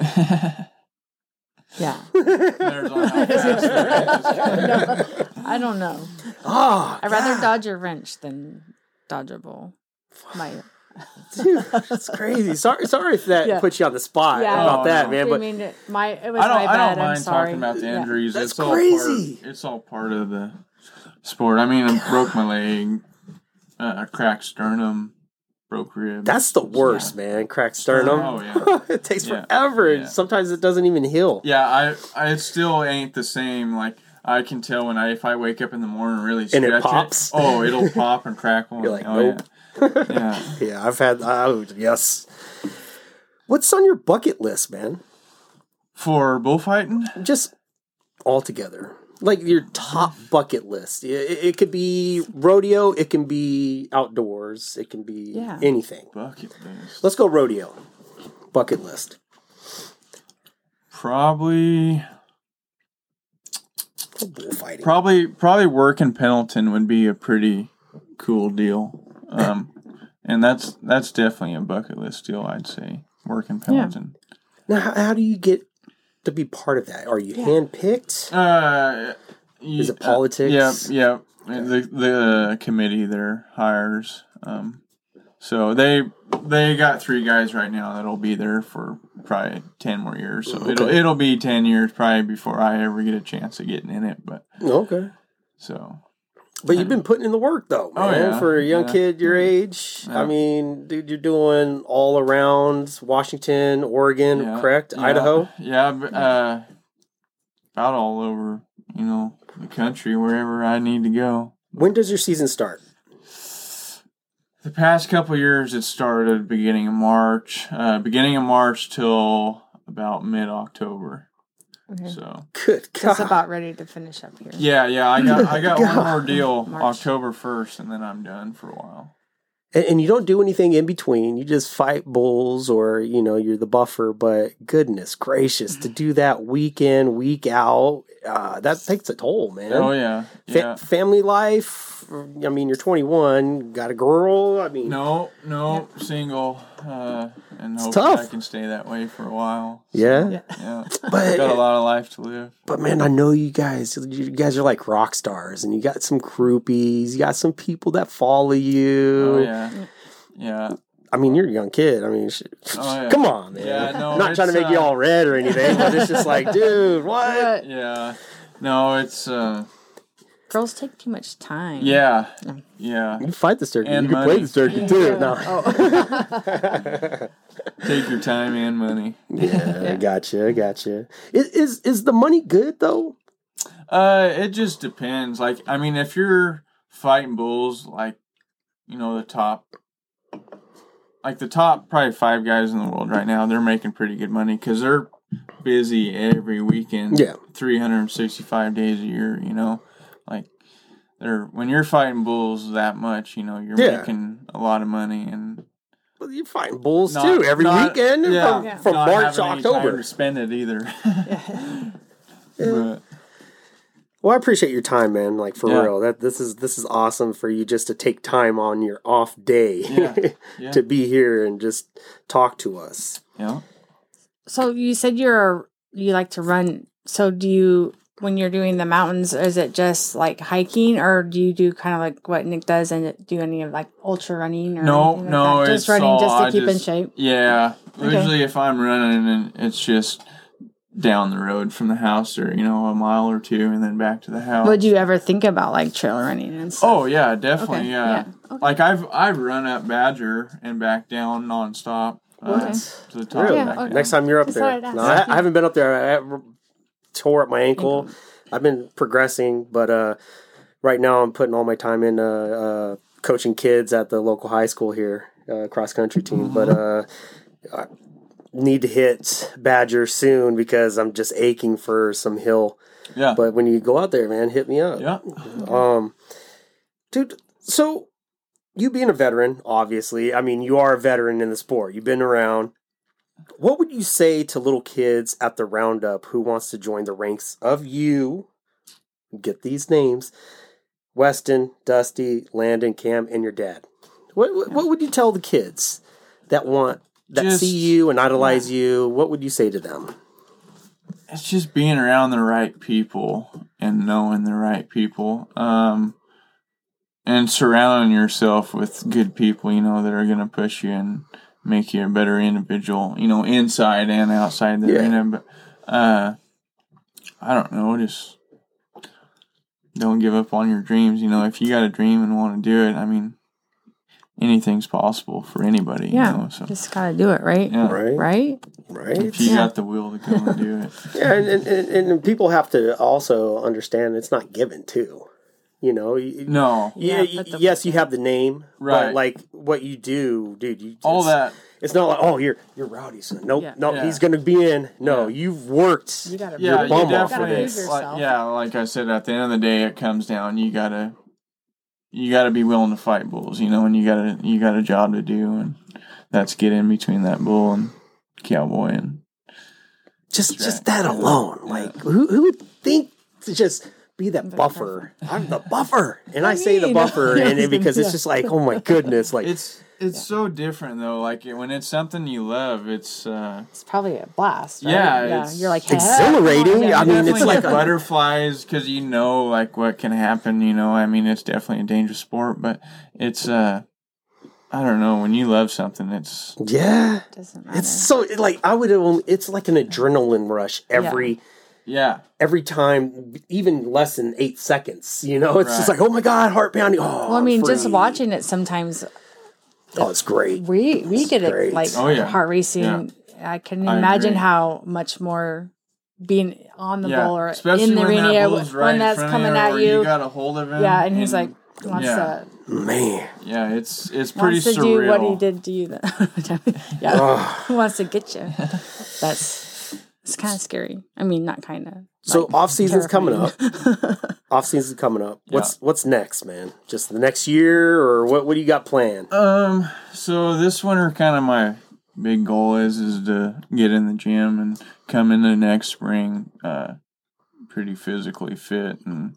yeah. There's all that faster. No, I don't know. Oh, I'd God. rather dodge a wrench than dodge a bull. My... Dude, that's crazy. Sorry, sorry if that yeah. put you on the spot yeah, about oh, that, no. man. But I mean, it, my it was I don't, my bad. I don't mind I'm sorry. talking about the injuries. Yeah. That's it's crazy. All part, it's all part of the sport. I mean, I broke my leg, uh, cracked sternum, broke rib. That's the worst, yeah. man. Cracked sternum. Oh yeah, it takes yeah. forever. Yeah. Sometimes it doesn't even heal. Yeah, I I still ain't the same. Like. I can tell when I if I wake up in the morning really and it pops. It, oh, it'll pop and crackle. You're like, oh, nope. Yeah. yeah, yeah. I've had. Oh, yes. What's on your bucket list, man? For bullfighting, just altogether, like your top bucket list. It, it could be rodeo. It can be outdoors. It can be yeah. anything. Bucket list. Let's go rodeo. Bucket list. Probably. Bullfighting. Probably, probably work in Pendleton would be a pretty cool deal, um, and that's that's definitely a bucket list deal. I'd say work in Pendleton. Yeah. Now, how, how do you get to be part of that? Are you yeah. handpicked? Uh, you, Is it politics? Uh, yeah, yeah. Okay. The the committee there hires. Um, so they they got three guys right now that'll be there for probably ten more years. So okay. it'll it'll be ten years probably before I ever get a chance of getting in it. But okay, so but you've been putting in the work though, man. Oh, yeah. For a young yeah. kid your age, yeah. I mean, dude, you're doing all around Washington, Oregon, yeah. correct? Yeah. Idaho, yeah, uh, about all over, you know, the country wherever I need to go. When does your season start? The past couple of years, it started beginning of March, uh, beginning of March till about mid-October. Okay. So good God. It's about ready to finish up here. Yeah, yeah. I got I got God. one more deal March. October first, and then I'm done for a while. And, and you don't do anything in between. You just fight bulls, or you know, you're the buffer. But goodness gracious, to do that week in, week out, uh, that takes a toll, man. Oh yeah. yeah. Fa- family life. I mean, you're twenty-one, got a girl. I mean, no, no, yeah. single, uh, and it's hope tough. I can stay that way for a while. So, yeah, yeah. But, got a lot of life to live. But man, I know you guys. You guys are like rock stars, and you got some groupies. You got some people that follow you. Oh yeah, yeah. I mean, you're a young kid. I mean, oh, yeah. come on, man. Yeah, no, I'm not trying to make uh, you all red or anything, but it's just like, dude, what? Yeah. No, it's... Uh, girls take too much time. Yeah. Yeah. You can fight this turkey. And you money. can play this turkey, yeah. too. No. Oh. Take your time and money. Yeah, yeah. Gotcha, gotcha. Is, is, is the money good, though? Uh, it just depends. Like, I mean, if you're fighting bulls, like, you know, the top... Like the top probably five guys in the world right now, they're making pretty good money because they're busy every weekend, yeah, three hundred sixty-five days a year. You know, like they're when you're fighting bulls that much, you know, you're yeah. making a lot of money, and well, you're fighting bulls not, too every not, weekend yeah, from, yeah. from not March to October. To spend it either. yeah. But, well, I appreciate your time, man. Like for yeah. real, that this is this is awesome for you just to take time on your off day yeah. Yeah. to be here and just talk to us. Yeah. So you said you're you like to run. So do you when you're doing the mountains? Is it just like hiking, or do you do kind of like what Nick does and do any of like ultra running? Or no, like no, that? Just it's running all, just to I keep just, in shape. Yeah. Okay. Usually, if I'm running, it's just down the road from the house, or you know, a mile or two, and then back to the house. Would you ever think about like trail running and stuff? Oh yeah, definitely. Okay. Yeah, yeah. Okay. Like I've I've run up Badger and back down nonstop uh, okay. to the top. Really? Yeah, okay. Next time you're up there, no, I, I haven't been up there. I, I tore up my ankle. ankle. I've been progressing, but uh, right now I'm putting all my time in uh, uh, coaching kids at the local high school here, uh, cross country team. Mm-hmm. But uh, I, need to hit Badger soon because I'm just aching for some hill. Yeah. But when you go out there, man, hit me up. Yeah. Um, dude, so you being a veteran, obviously, I mean, you are a veteran in the sport. You've been around. What would you say to little kids at the roundup who wants to join the ranks of you? Get these names: Weston, Dusty, Landon, Cam, and your dad. What what, what would you tell the kids that want? That just, see you and idolize you, what would you say to them? It's just being around the right people and knowing the right people, um, and surrounding yourself with good people, you know, that are going to push you and make you a better individual, you know, inside and outside the yeah. arena. But uh, I don't know, just don't give up on your dreams. You know, if you got a dream and want to do it, I mean, anything's possible for anybody, yeah, you know. So just gotta do it, right? Yeah. Right, right, right. If you yeah. got the will to go and do it, yeah. And, and, and and people have to also understand it's not given too, you know. You, no, yeah. You, you, yes, you have the name, right? But like what you do, dude. You, all it's, that. It's not like, oh, you're you're rowdy, son. Nope, yeah. no, nope, yeah. he's gonna be in. No, yeah. you've worked. You gotta, yeah, your bum you off for this. Like, yeah, like I said, at the end of the day, it comes down. You gotta. You got to be willing to fight bulls, you know, and you got to you got a job to do, and that's get in between that bull and cowboy, and just just, just that alone. Yeah. Like who who would think to just be that buffer? I'm the buffer, and I, I mean, say the buffer, yeah, and it, because yeah. it's just like, oh my goodness, like it's it's yeah. so different though. Like when it's something you love, it's uh, it's probably a blast. Right? Yeah, yeah. It's you're like hey, exhilarating. Yeah, I mean, it's like butterflies because you know, like what can happen. You know, I mean, it's definitely a dangerous sport, but it's uh, I don't know. When you love something, it's yeah, it doesn't matter. It's so like I would. It's like an adrenaline rush every. Yeah. Yeah. Every time, even less than eight seconds, you know, it's right. just like, oh my God, heart pounding. Oh, well, I mean, just watching it sometimes. Oh, it's great. We we it's get great. it like oh, yeah. heart racing. Yeah. I can I imagine agree. how much more being on the yeah. ball or especially in the when arena that when right that's coming at you. You got a hold of him. Yeah, and, and he's like, wants yeah. to. Man. Yeah, it's it's pretty wants to surreal. Do what he did to you. That yeah, oh. He wants to get you. That's. It's kind of scary. I mean, not kind of. So like, off season's terrifying. coming up. Off season's coming up. What's yeah. what's next, man? Just the next year, or what? What do you got planned? Um. So this winter, kind of my big goal is is to get in the gym and come into next spring, uh, pretty physically fit, and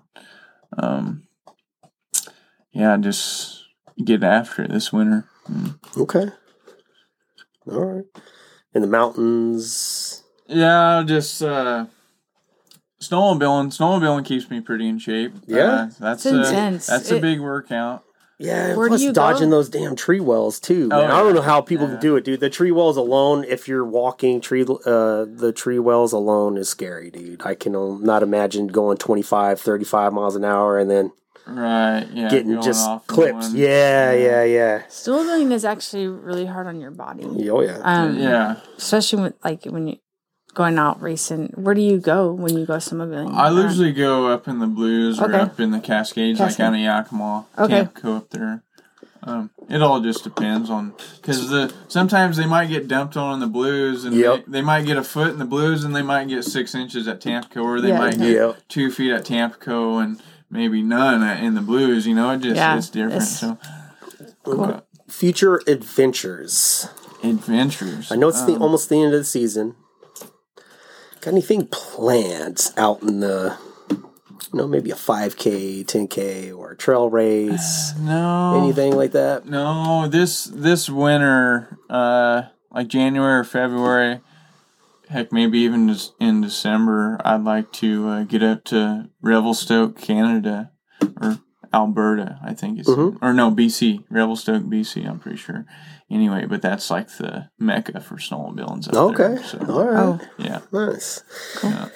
um, yeah, just get after it this winter. Mm. Okay. All right. In the mountains? Yeah, just uh, snowmobiling. Snowmobiling keeps me pretty in shape. Yeah. Uh, that's it's intense. A, that's it, a big workout. Yeah, where plus do you dodging go? Those damn tree wells, too. Man. Oh, yeah. I don't know how people yeah. do it, dude. The tree wells alone, if you're walking, tree uh, the tree wells alone is scary, dude. I can not imagine going twenty-five, thirty-five miles an hour and then right, yeah, getting just clips. Yeah, yeah, yeah, yeah. Snowmobiling is actually really hard on your body. Oh, yeah. Um, yeah. Especially with, like, when you going out racing. Where do you go when you go snowmobiling? I yeah. usually go up in the Blues okay. or up in the Cascades, Cascade. like out of Yakima. Okay. Can't go up there. Um, it all just depends on, because the sometimes they might get dumped on in the Blues, and yep. they, they might get a foot in the Blues, and they might get six inches at Tampico, or they yeah. might get yep. two feet at Tampico, and maybe none at, in the Blues. You know, it just yeah, it's different. It's so cool. uh, future adventures. Adventures. I know it's um, the almost the end of the season. Got anything planned out in the, you know, maybe a five K, ten K, or a trail race? Uh, no. Anything like that? No. This this winter, uh, like January or February, heck, maybe even in December, I'd like to uh, get up to Revelstoke, Canada, or Alberta, I think it's, mm-hmm. or no, B C, Revelstoke, B C, I'm pretty sure. Anyway, but that's like the mecca for snowmobiling up okay. there. So, all right. Oh, yeah. Nice. Cool. Yeah.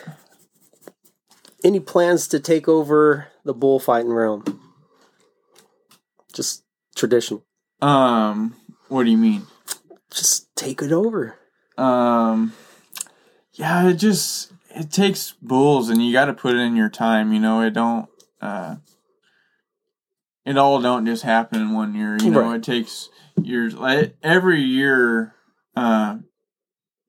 Any plans to take over the bullfighting realm? Just traditional. Um, what do you mean? Just take it over. Um, yeah, it just, it takes bulls, and you got to put in your time, you know, it don't, uh, it all don't just happen in one year. You know, right. it takes years. Like, every year, uh,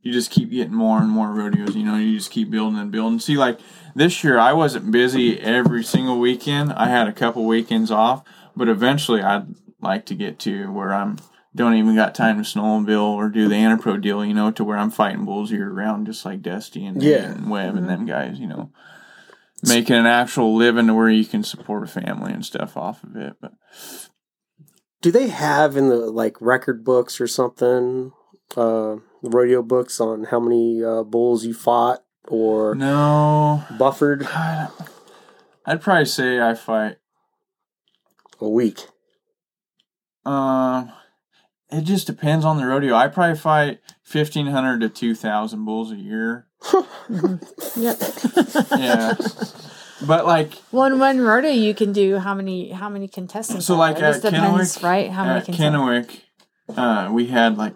you just keep getting more and more rodeos. You know, you just keep building and building. See, like, this year, I wasn't busy every single weekend. I had a couple weekends off. But eventually, I'd like to get to where I'm don't even got time to snowmobile or do the Anapro deal, you know, to where I'm fighting bulls year-round, just like Dusty and, yeah. and Webb mm-hmm. and them guys, you know. Making an actual living to where you can support a family and stuff off of it. But do they have in the like record books or something, uh, rodeo books on how many uh, bulls you fought or no buffered? God, I'd probably say I fight a week. Um, it just depends on the rodeo. I probably fight fifteen hundred to two thousand bulls a year. mm-hmm. Yep. Yeah. But like well in one rodeo you can do how many how many contestants. So like at Kennewick, right? How many contestants? At Kennewick, uh, we had like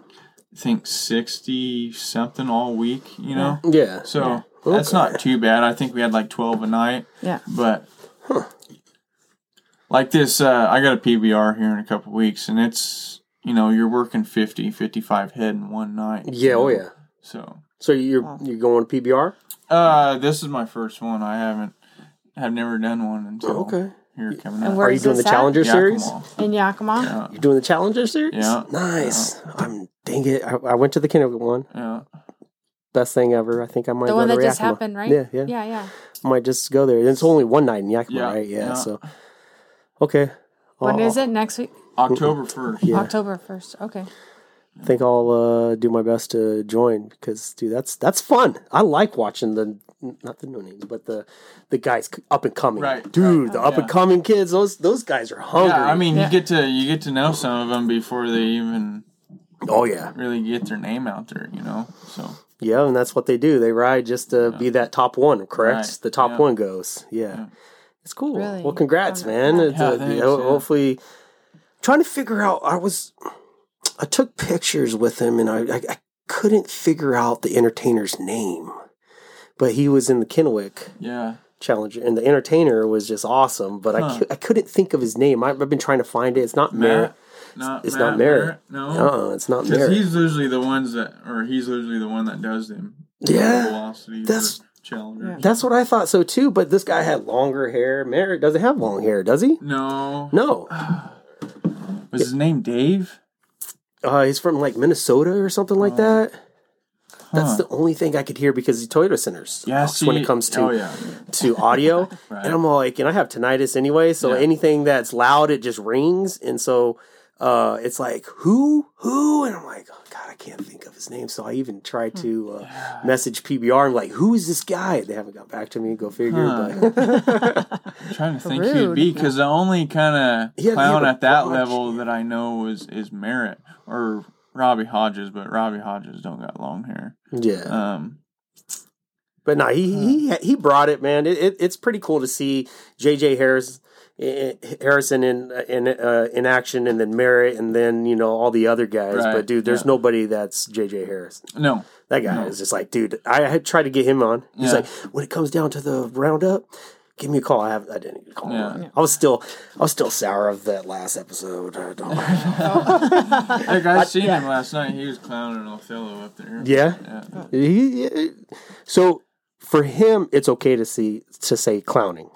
I think sixty something all week, you know? Yeah. So yeah. that's okay. not too bad. I think we had like twelve a night. Yeah. But huh. like this, uh, I got a P B R here in a couple weeks, and it's you know, you're working fifty, fifty-five head in one night. Yeah, oh know? yeah. So So you're you're going to P B R? Uh, this is my first one. I haven't, I've never done one until okay. you're coming out. Are you doing the Challenger Series in Yakima? Yeah. You're doing the Challenger Series? Yeah. Nice. Yeah. I'm dang it. I, I went to the Kennewick one. Yeah. Best thing ever. I think I might. The go one that to just Yakima. happened, right? Yeah, yeah, yeah, yeah. I might just go there. It's only one night in Yakima, yeah. right? Yeah, yeah. So okay. When I'll, is it next week? October first. Yeah. October first. Okay. I think I'll uh, do my best to join because, dude, that's that's fun. I like watching the not the new names, but the the guys up and coming, right, dude. Right. The oh, up yeah. and coming kids, those those guys are hungry. Yeah, I mean, yeah. you get to you get to know some of them before they even. Oh yeah, really get their name out there, you know. So yeah, and that's what they do. They ride just to yeah. be that top one, correct? Right. The top yeah. one goes. Yeah, yeah. It's cool. Really? Well, congrats, man. Yeah, uh, thanks, you know, yeah. Hopefully, trying to figure out. I was. I took pictures with him, and I, I, I couldn't figure out the entertainer's name. But he was in the Kennewick yeah. Challenge, and the entertainer was just awesome. But huh. I, cu- I couldn't think of his name. I, I've been trying to find it. It's not Merritt. Not it's Matt not Merritt. No, uh-uh, it's not Merritt. He's usually the ones that, or he's usually the one that does them. Yeah, velocities that's yeah. that's what I thought so too. But this guy had longer hair. Merritt doesn't have long hair, does he? No, no. Was his name Dave? Uh, he's from like Minnesota or something like oh. that. Huh. That's the only thing I could hear because the Toyota Center's yeah, see, when it comes to oh, yeah. to audio. Right. And I'm like, and I have tinnitus anyway, so yeah. anything that's loud, it just rings. And so uh, it's like, who? Who? And I'm like, oh, God, I can't think of his name. So I even tried to uh, yeah. message P B R. I'm like, who is this guy? They haven't got back to me. Go figure. Huh. But I'm trying to think Rude. who'd be, because the only kind of yeah, clown at that watch. level that I know is, is Merritt or Robbie Hodges, but Robbie Hodges don't got long hair. Yeah. Um, but no, he, uh, he he brought it, man. It, it it's pretty cool to see J J Harris, Harrison in in uh, in action, and then Merritt, and then you know all the other guys. Right. But dude, there's yeah. nobody that's J J Harrison. No, that guy no. is just like, dude. I had tried to get him on. He's yeah. like, when it comes down to the roundup, give me a call. I have I didn't call yeah. him. I was still I was still sour of that last episode. I don't like, I seen yeah. him last night. He was clowning Othello up there. Yeah. yeah. He, so for him, it's okay to see to say clowning.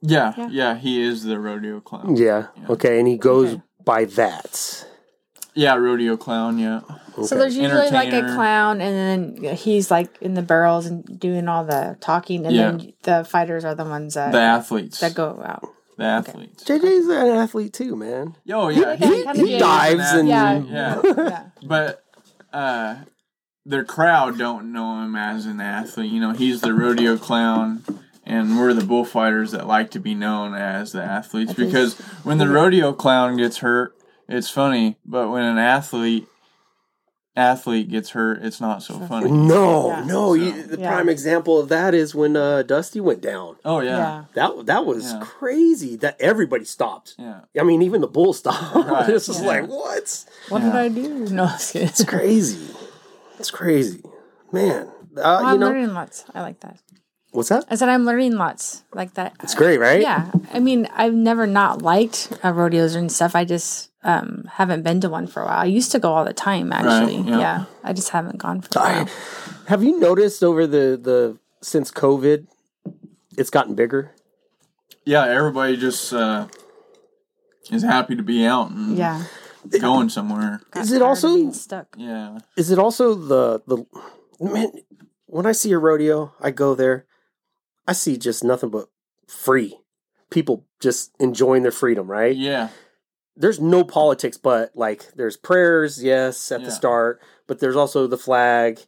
Yeah, yeah, yeah, he is the rodeo clown. Yeah. yeah. Okay, and he goes okay. by that. Yeah, rodeo clown, yeah. Okay. So there's usually like a clown, and then he's like in the barrels and doing all the talking, and yeah. then the fighters are the ones that... The athletes. That go out. The athletes. Okay. J J's an athlete too, man. Oh, yeah. He, he, he, he dives and... Yeah. yeah. yeah. But uh, their crowd don't know him as an athlete. You know, he's the rodeo clown, and we're the bullfighters that like to be known as the athletes. Because when the rodeo clown gets hurt, it's funny, but when an athlete athlete gets hurt, it's not so funny. No, yeah. no. So, you, the yeah. prime example of that is when uh, Dusty went down. Oh yeah, yeah. that that was yeah. crazy. That everybody stopped. Yeah, I mean, even the bull stopped. Right. This was yeah. like, what? What yeah. did I do? No, it's crazy. It's crazy, man. Uh, well, I'm you know, learning lots. I like that. What's that? I said I'm learning lots like that. It's great, right? Yeah. I mean, I've never not liked uh, rodeos and stuff. I just um, haven't been to one for a while. I used to go all the time, actually. Right, yeah. yeah. I just haven't gone for a while. I, have you noticed over the, the since COVID, it's gotten bigger? Yeah, everybody just uh, is happy to be out and yeah. going somewhere. Is it also being stuck? Yeah. Is it also the the man? When I see a rodeo, I go there. I see just nothing but free people just enjoying their freedom, right? Yeah. There's no politics, but like there's prayers, yes, at yeah. the start, but there's also the flag.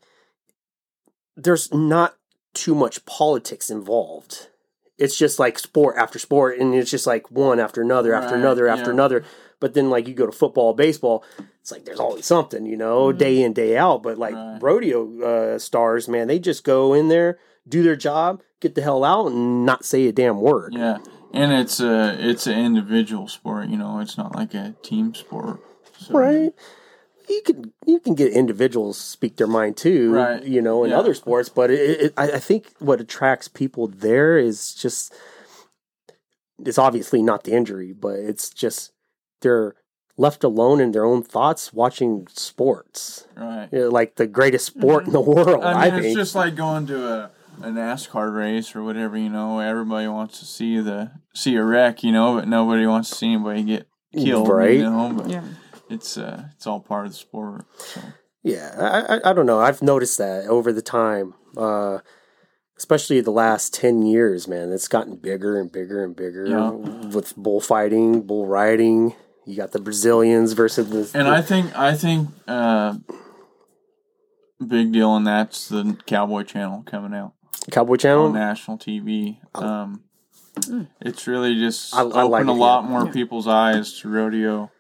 There's not too much politics involved. It's just like sport after sport, and it's just like one after another, after right. another, after yeah. another. But then like you go to football, baseball, it's like there's always something, you know, mm-hmm. day in, day out. But like right. rodeo uh, stars, man, they just go in there, do their job, get the hell out, and not say a damn word. Yeah, and it's a it's an individual sport, you know. It's not like a team sport, so. Right? You can you can get individuals speak their mind too, right. you know, in yeah. other sports. But it, it, I think what attracts people there is just it's obviously not the injury, but it's just they're left alone in their own thoughts watching sports, right? You know, like the greatest sport mm-hmm. in the world. I, mean, I it's think it's just like going to a. a NASCAR race or whatever, you know, everybody wants to see the see a wreck, you know, but nobody wants to see anybody get killed, right? You know, but yeah. it's uh, it's all part of the sport. So. Yeah, I I don't know. I've noticed that over the time, uh, especially the last ten years, man. It's gotten bigger and bigger and bigger yeah. with bullfighting, bull riding. You got the Brazilians versus the and I think I think uh, big deal, and that's the Cowboy Channel coming out. Cowboy Channel, on national T V. Um, it's really just I, I opened like a lot more yeah. people's eyes to rodeo.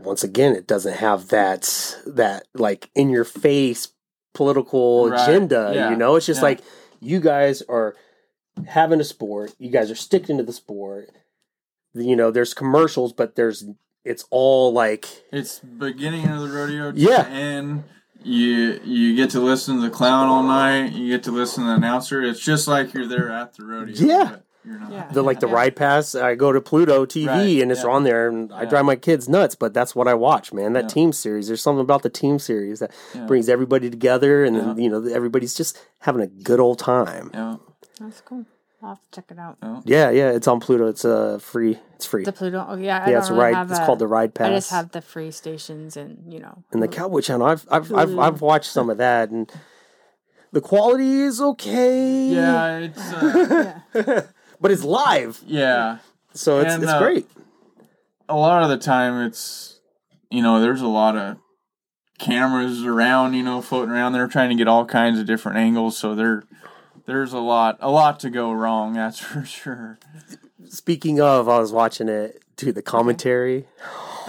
Once again, it doesn't have that that like in your face political right. agenda. Yeah. You know, it's just yeah. like you guys are having a sport. You guys are sticking to the sport. You know, there's commercials, but there's it's all like it's beginning of the rodeo. To yeah, end. You you get to listen to the clown all night. You get to listen to the announcer. It's just like you're there at the rodeo. Yeah, but you're not. Yeah. The like the yeah. ride pass. I go to Pluto T V right. and it's yeah. on there, and yeah. I drive my kids nuts. But that's what I watch, man. That yeah. team series. There's something about the team series that yeah. brings everybody together, and yeah. then, you know, everybody's just having a good old time. Yeah, that's cool. I'll have to check it out. Oh. Yeah, yeah, it's on Pluto. It's uh free. It's free. The Pluto. Oh, yeah, I yeah, don't it's really right. It's a, called the Ride Pass. I just have the free stations, and you know. And the Cowboy Channel. I've I've I've, I've watched some of that, and The quality is okay. Yeah, it's... Uh, yeah. But it's live. Yeah. So it's and, it's uh, great. A lot of the time, it's... You know, there's a lot of cameras around, you know, floating around. They're trying to get all kinds of different angles, so they're... There's a lot, a lot to go wrong, that's for sure. Speaking of, I was watching it, dude, the commentary.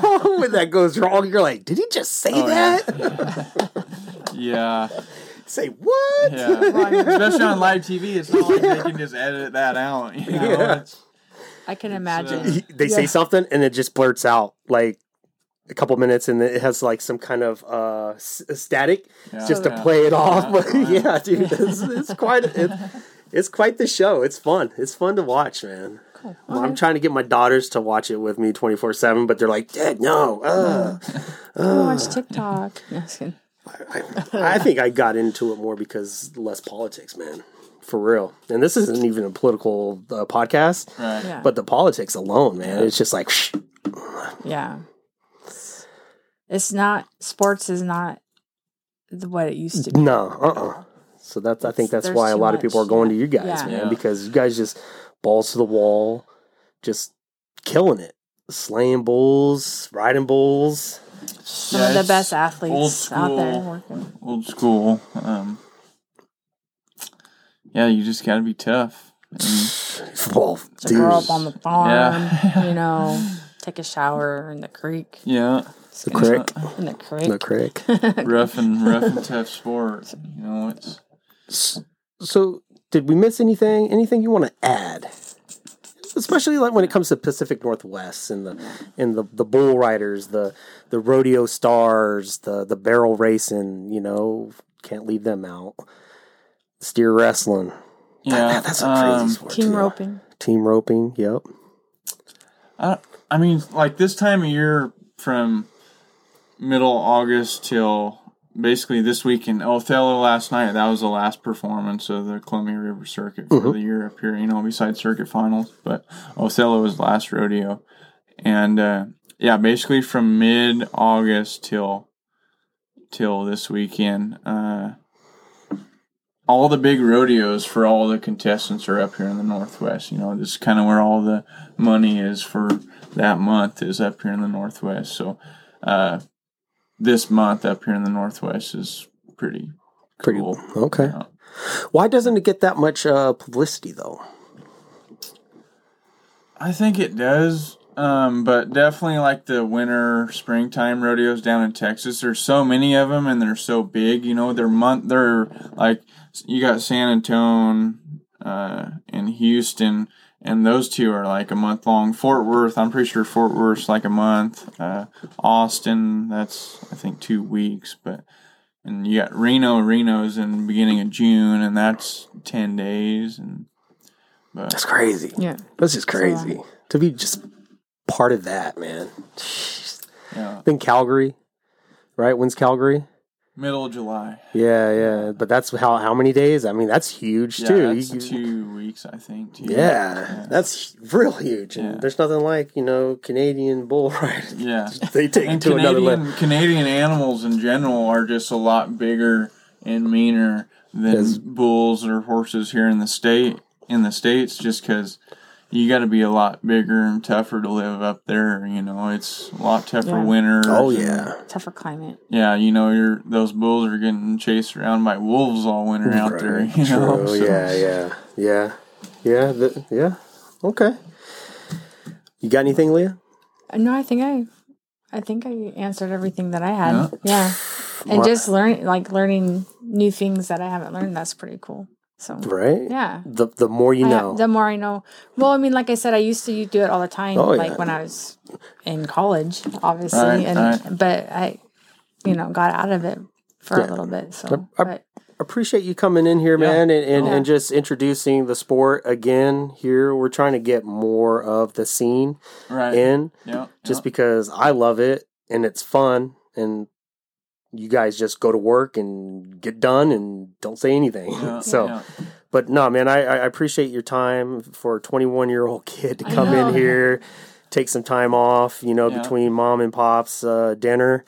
When that goes wrong, you're like, did he just say oh, that? Yeah. Yeah. Say what? Yeah. Well, I mean, especially on live T V, it's not like yeah. they can just edit that out. You know? Yeah. It's, I can imagine. Uh, they yeah. say something, and it just blurts out, like, a couple minutes, and it has like some kind of uh, s- static yeah, just yeah. to play it off. Yeah, but yeah, yeah dude, it's, it's quite it, it's quite the show. It's fun. It's fun to watch, man. Cool. Well, okay. I'm trying to get my daughters to watch it with me twenty-four seven, but they're like, "Dad, no, uh, uh. I watch TikTok." I, I, I think I got into it more because less politics, man. For real. And this isn't even a political uh, podcast, right. yeah. but the politics alone, man, it's just like, shh. yeah. It's not, sports is not what it used to be. No, uh-uh. So that's, I think that's why a lot of people are going to you guys, man, because you guys just balls to the wall, just killing it. Slaying bulls, riding bulls. Some of the best athletes out there working. Old school. Um, yeah, you just got to be tough. Well, to grow up on the farm, yeah. you know, take a shower in the creek. Yeah. The crick. In the crick. The crick. rough and rough and tough sport. You know, it's so did we miss anything? Anything you want to add? Especially like when it comes to Pacific Northwest and the and the, the bull riders, the the rodeo stars, the, the barrel racing, you know, can't leave them out. Steer wrestling. Yeah. That, that's a crazy um, sport. Team too. roping. Team roping, yep. I I mean, like this time of year from middle August till basically this weekend. Othello last night, that was the last performance of the Columbia River Circuit for mm-hmm. the year up here, you know, besides circuit finals. But Othello was last rodeo. And, uh, yeah, basically from mid-August till till this weekend, uh, all the big rodeos for all the contestants are up here in the Northwest. You know, this is kind of where all the money is for that month is up here in the Northwest. So, uh, this month up here in the Northwest is pretty cool. Pretty, okay. You know. Why doesn't it get that much uh, publicity, though? I think it does, um, but definitely like the winter, springtime rodeos down in Texas. There's so many of them, and they're so big. You know, they're month. They're like you got San Antonio uh, and Houston. And those two are like a month long. Fort Worth, I'm pretty sure Fort Worth's like a month. Uh, Austin, that's I think two weeks. But and you got Reno. Reno's in the beginning of June, and that's ten days. And but that's crazy. Yeah, that's just crazy so, uh, to be just part of that, man. Yeah. Then Calgary, right? When's Calgary? Middle of July. Yeah, yeah. But that's how how many days? I mean, that's huge, yeah, too. That's you, two weeks, I think. Two yeah, yeah, that's real huge. And yeah. there's nothing like, you know, Canadian bull riding. Yeah. They take and it to Canadian, another level. Canadian animals in general are just a lot bigger and meaner than yes. bulls or horses here in the state. In the States, just because you got to be a lot bigger and tougher to live up there. You know, it's a lot tougher yeah. winter. Oh, yeah. Tougher climate. Yeah, you know, you're those bulls are getting chased around by wolves all winter right. out there. You True. know, so. yeah, yeah, yeah, yeah, the, yeah. Okay. You got anything, Leah? No, I think I, I think I answered everything that I had. Yeah, yeah. and what? just learn like learning new things that I haven't learned. That's pretty cool. So, right? Yeah. The the more you know. I, the more I know. Well, I mean, like I said, I used to do it all the time, oh, yeah. like when I was in college, obviously. Right, and right. But I, you know, got out of it for yeah. a little bit. So I, I appreciate you coming in here, yeah. man, and, and, yeah. and just introducing the sport again here. We're trying to get more of the scene right. in yeah. just yeah. because I love it and it's fun and you guys just go to work and get done and don't say anything. Yeah, so, yeah. but no, man, I, I appreciate your time for a twenty-one year old kid to come in here. take some time off, you know, yeah. between mom and pop's uh, dinner.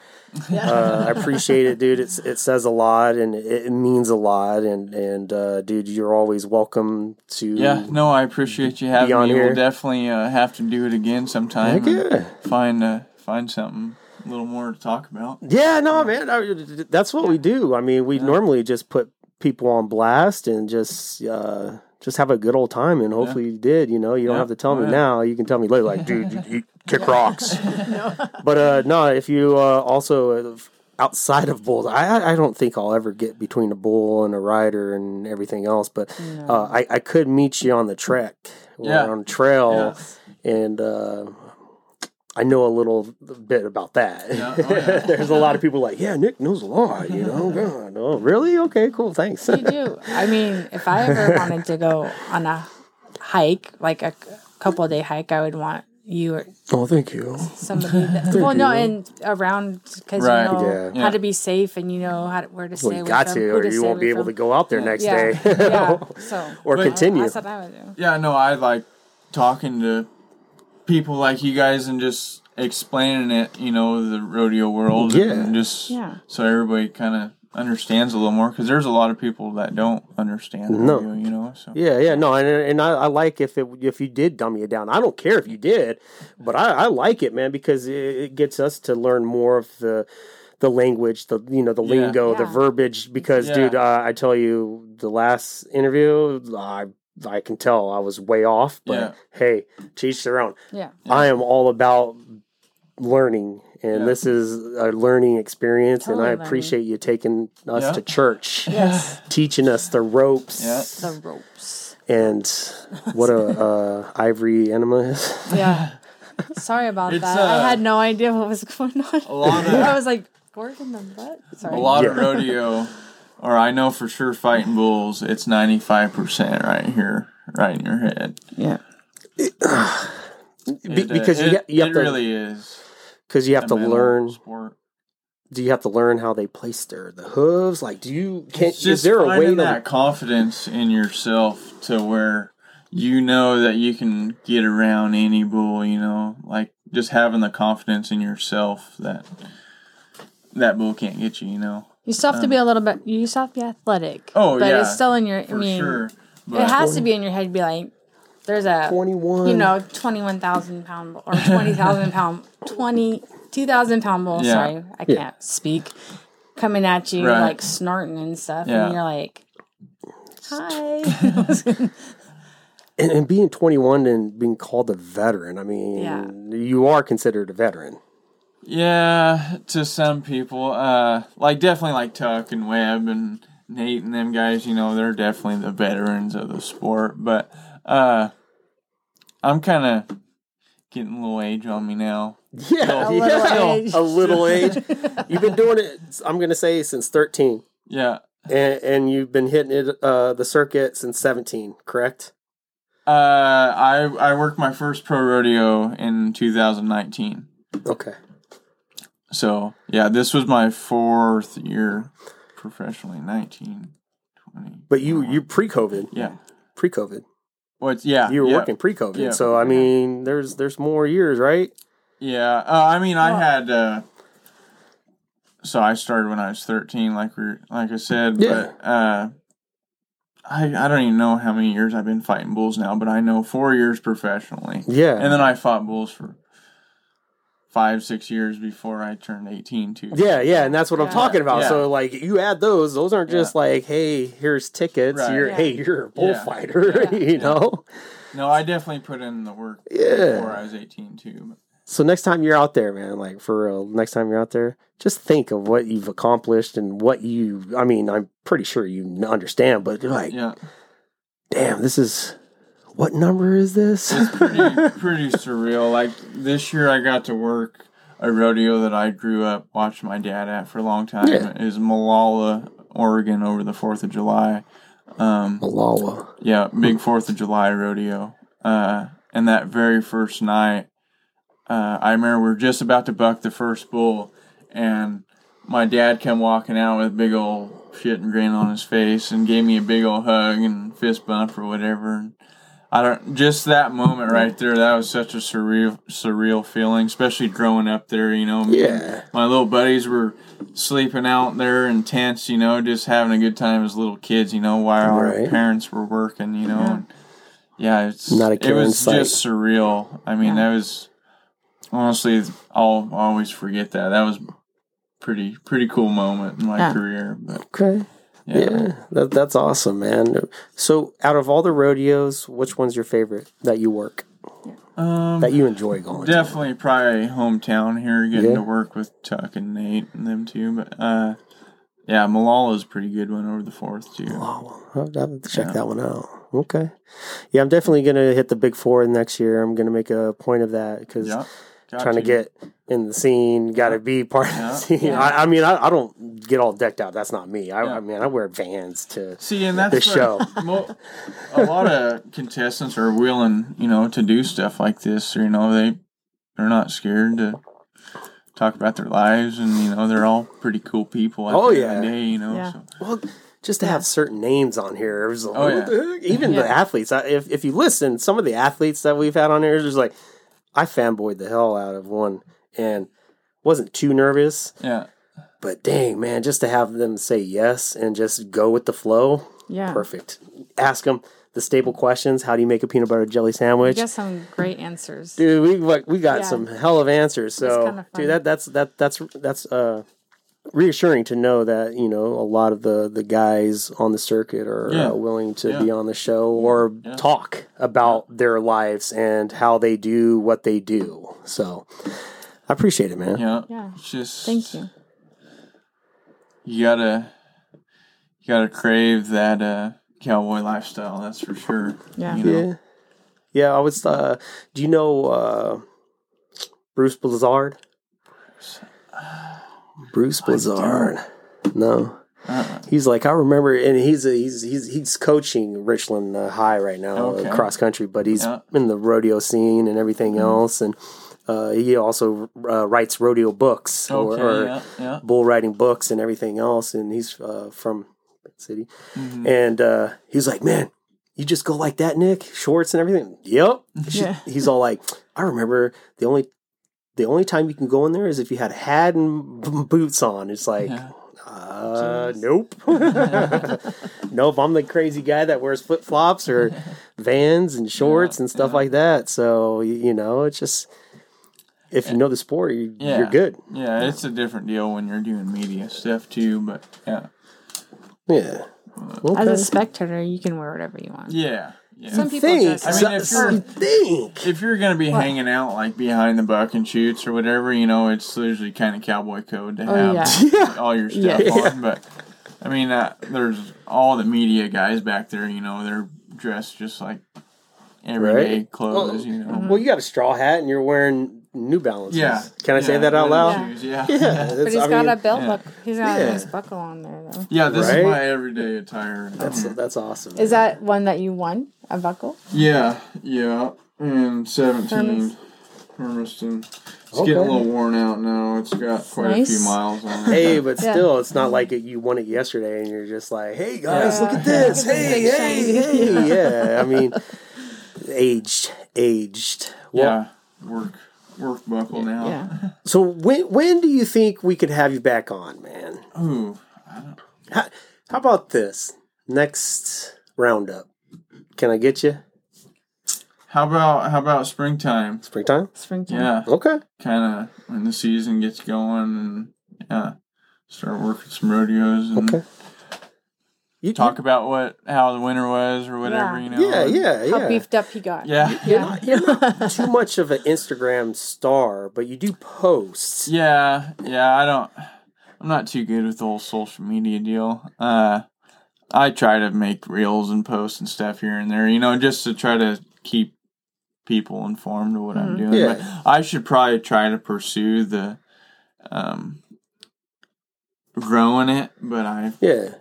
uh, I appreciate it, dude. It's, it says a lot, and it, it means a lot. And, and uh, dude, you're always welcome to. Yeah, no, I appreciate you having me. Here. We'll definitely uh, have to do it again sometime. Yeah. Find, uh, find something a little more to talk about. Yeah, no, man, I, that's what yeah. we do. I mean, we yeah. normally just put people on blast and just... Uh, Just have a good old time, and hopefully yeah. you did. You know, you yeah. don't have to tell me yeah. now. You can tell me later, like, dude, you, you kick rocks. no. But, uh, no, if you uh, also, uh, outside of bulls, I I don't think I'll ever get between a bull and a rider and everything else, but yeah. uh, I, I could meet you on the trek or yeah. on the trail, yeah. and uh, I know a little bit about that. Yeah. Oh, yeah. There's a lot of people like, yeah, Nick knows a lot, you know. God, oh, really? Okay, cool, thanks. You do. I mean, if I ever wanted to go on a hike, like a couple-day hike, I would want you or oh, thank you. Somebody that, thank well, you. No, and around, because right. you know yeah. how to be safe and you know how to, where to stay well, you with got them, to, or to you won't be able them. To go out there next yeah. day. Yeah. So, or but, continue. That's what I would do. Yeah, no, I like talking to people like you guys and just explaining it, you know, the rodeo world, yeah. and just yeah. so everybody kind of understands a little more, because there's a lot of people that don't understand no. rodeo, you know. So yeah, yeah, no, and and I, I like if it if you did dummy it down. I don't care if you did, but I, I like it, man, because it, it gets us to learn more of the the language, the you know the yeah. lingo, yeah. the verbiage. Because, yeah. dude, uh, I tell you, the last interview, I. I can tell I was way off, but yeah. hey, to each their own. Yeah. yeah. I am all about learning, and yeah. this is a learning experience, totally and I learning. appreciate you taking us yeah. to church. Yes. Teaching us the ropes. Yeah. The ropes. And what a uh, ivory enema is. Yeah. Sorry about it's that. Uh, I had no idea what was going on. A lot of, I was like, "Gorg in the butt?" Sorry. A lot yeah. of rodeo. Or I know for sure fighting bulls, it's ninety-five percent right here, right in your head. Yeah. It, it, because uh, you, it, ha- you have it to... It really is. Because you have to learn... Sport. Do you have to learn how they place their the hooves? Like, do you... Can't, just is there a way to... that confidence in yourself to where you know that you can get around any bull, you know? Like, just having the confidence in yourself that that bull can't get you, you know? You still have to be a little bit, you still have to be athletic. Oh, but yeah. But it's still in your, I mean, sure, it has to be in your head to be like, there's a, twenty-one you know, twenty-one thousand pound or twenty thousand pound, twenty, two thousand pound bull, yeah. sorry, I yeah. can't speak, coming at you, right. like snorting and stuff. Yeah. And you're like, hi. and, and being twenty-one and being called a veteran, I mean, yeah. you are considered a veteran. Yeah, to some people, uh, like definitely like Tuck and Webb and Nate and them guys, you know, they're definitely the veterans of the sport. But uh, I'm kind of getting a little age on me now. Yeah, so, a, little still, age. a little age. You've been doing it, I'm going to say, since thirteen. Yeah. And, and you've been hitting it uh, the circuit since seventeen, correct? Uh, I, I worked my first pro rodeo in two thousand nineteen. Okay. So, yeah, this was my fourth year professionally, nineteen, twenty. But you, you pre-COVID. Yeah. Pre-COVID. Well, it's, yeah. You were yeah. working pre-COVID. Yeah. So, I mean, there's there's more years, right? Yeah. Uh, I mean, I had, uh, so I started when I was thirteen, like we were, like I said. Yeah. But uh, I, I don't even know how many years I've been fighting bulls now, but I know four years professionally. Yeah. And then I fought bulls for... Five, six years before I turned eighteen, too. Yeah, yeah, and that's what yeah. I'm talking about. Yeah. So, like, you add those; those aren't just yeah. like, "Hey, here's tickets." Right. You're, yeah. hey, you're a bullfighter, yeah. you yeah. know. No, I definitely put in the work yeah. before I was eighteen, too. So next time you're out there, man, like for real, next time you're out there, just think of what you've accomplished and what you. I mean, I'm pretty sure you understand, but you're like, yeah. damn, this is. What number is this? It's pretty, pretty surreal. Like, this year I got to work a rodeo that I grew up, watched my dad at for a long time. Yeah. It was Molalla, Oregon, over the fourth of July. Um, Molalla. Yeah, big fourth of July rodeo. Uh, and that very first night, uh, I remember we were just about to buck the first bull, and my dad came walking out with big old shit and grin on his face and gave me a big old hug and fist bump or whatever, and I don't, just that moment right there, that was such a surreal, surreal feeling, especially growing up there, you know. Yeah. My little buddies were sleeping out there in tents, you know, just having a good time as little kids, you know, while right. our parents were working, you know. Yeah, and yeah it's not a it was sight. Just surreal. I mean, yeah. that was, honestly, I'll always forget that. That was a pretty, pretty cool moment in my yeah. career. But. Okay. Yeah, yeah that, that's awesome, man. So, out of all the rodeos, which one's your favorite that you work? Um, that you enjoy going definitely to? Definitely probably hometown here, getting yeah. to work with Tuck and Nate and them too. But, uh, yeah, Molalla's a pretty good one over the fourth too. Molalla. I'll, I'll check yeah. that one out. Okay. Yeah, I'm definitely going to hit the big four next year. I'm going to make a point of that because... Yeah. Got trying to. to get in the scene, got to be part yeah. of the scene. Yeah. I, I mean, I, I don't get all decked out. That's not me. I, yeah. I mean, I wear Vans to See, and that's the show. Mo- a lot of contestants are willing, you know, to do stuff like this. You know, they, they're not scared to talk about their lives, and, you know, they're all pretty cool people at oh, the yeah. end of the day, you know. Yeah. So. Well, just to have certain names on here. It was like, oh, yeah. what the heck? Even yeah. the athletes. If, if you listen, some of the athletes that we've had on here is just like, I fanboyed the hell out of one and wasn't too nervous. Yeah. But dang, man, just to have them say yes and just go with the flow. Yeah. Perfect. Ask them the staple questions. How do you make a peanut butter jelly sandwich? You got some great answers. Dude, we like, we got yeah. some hell of answers. So, kind of dude, that that's that that's that's uh reassuring to know that, you know, a lot of the, the guys on the circuit are yeah. uh, willing to yeah. be on the show or yeah. talk about yeah. their lives and how they do what they do. So I appreciate it, man. Yeah. yeah. Just thank you. You gotta you gotta crave that uh, cowboy lifestyle, that's for sure. Yeah. You know? Yeah. Yeah, I was uh, do you know uh, Bruce Blizzard? Bruce Blizzard. No. Uh-uh. He's like, I remember, and he's a, he's he's he's coaching Richland uh, High right now, okay. uh, cross country, but he's yeah. in the rodeo scene and everything mm-hmm. else, and uh, he also uh, writes rodeo books okay, or, or yeah, yeah. bull riding books and everything else, and he's uh, from that city, mm-hmm. and uh, he's like, man, you just go like that, Nick? Shorts and everything? Yep. Yeah. He's all like, I remember the only... The only time you can go in there is if you had hat and b- boots on. It's like, yeah. uh, nope. Nope, I'm the crazy guy that wears flip-flops or Vans and shorts yeah, and stuff yeah. like that. So, you know, it's just, if yeah. you know the sport, you, yeah. you're good. Yeah, it's a different deal when you're doing media stuff too, but yeah. Yeah. Okay. As a spectator, you can wear whatever you want. Yeah. Yeah. Some people think. Just, I mean, if you're, think. if you're going to be what? hanging out like behind the buck and shoots or whatever, you know, it's usually kind of cowboy code to have oh, yeah. all your stuff yeah. on. But, I mean, uh, there's all the media guys back there, you know, they're dressed just like everyday right? clothes, well, you know. Well, you got a straw hat and you're wearing New Balances. Yeah. Can I yeah, say that out loud? Shoes, yeah. yeah. yeah but he's I got mean, a belt yeah. buckle. He's got yeah. a nice buckle on there, though. Yeah, this right? is my everyday attire. That's um, that's awesome. Is man. that one that you won? A buckle? Yeah, yeah. And seventeen. Hermiston. It's okay. getting a little worn out now. It's got it's quite nice. a few miles on it. Hey, but yeah. still, it's not like it, you won it yesterday and you're just like, hey, guys, yeah. look at this. Yeah. Hey, hey, hey. Yeah. yeah, I mean, aged, aged. Well, yeah, work. Work buckle now. Yeah. So when when do you think we could have you back on, man? Ooh, I don't. How, how about this next roundup? Can I get you? How about how about springtime? Springtime. Springtime. Yeah. Okay. Kind of when the season gets going and yeah, start working some rodeos. And okay. You, Talk you, about what how the winter was or whatever, yeah. you know. Yeah, yeah, yeah. How beefed up he got. Yeah. yeah. You're, not, you're not too much of an Instagram star, but you do post. Yeah, yeah, I don't... I'm not too good with the whole social media deal. Uh, I try to make reels and posts and stuff here and there, you know, just to try to keep people informed of what mm-hmm. I'm doing. Yeah. But I should probably try to pursue the... Um, growing it, but I... Yeah.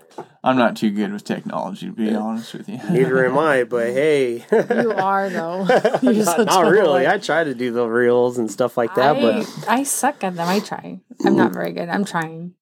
I'm not too good with technology, to be yeah. honest with you. Neither am I, but hey. You are, though. You're not, not really. I try to do the reels and stuff like that, I, but... I suck at them. I try. I'm not very good. I'm trying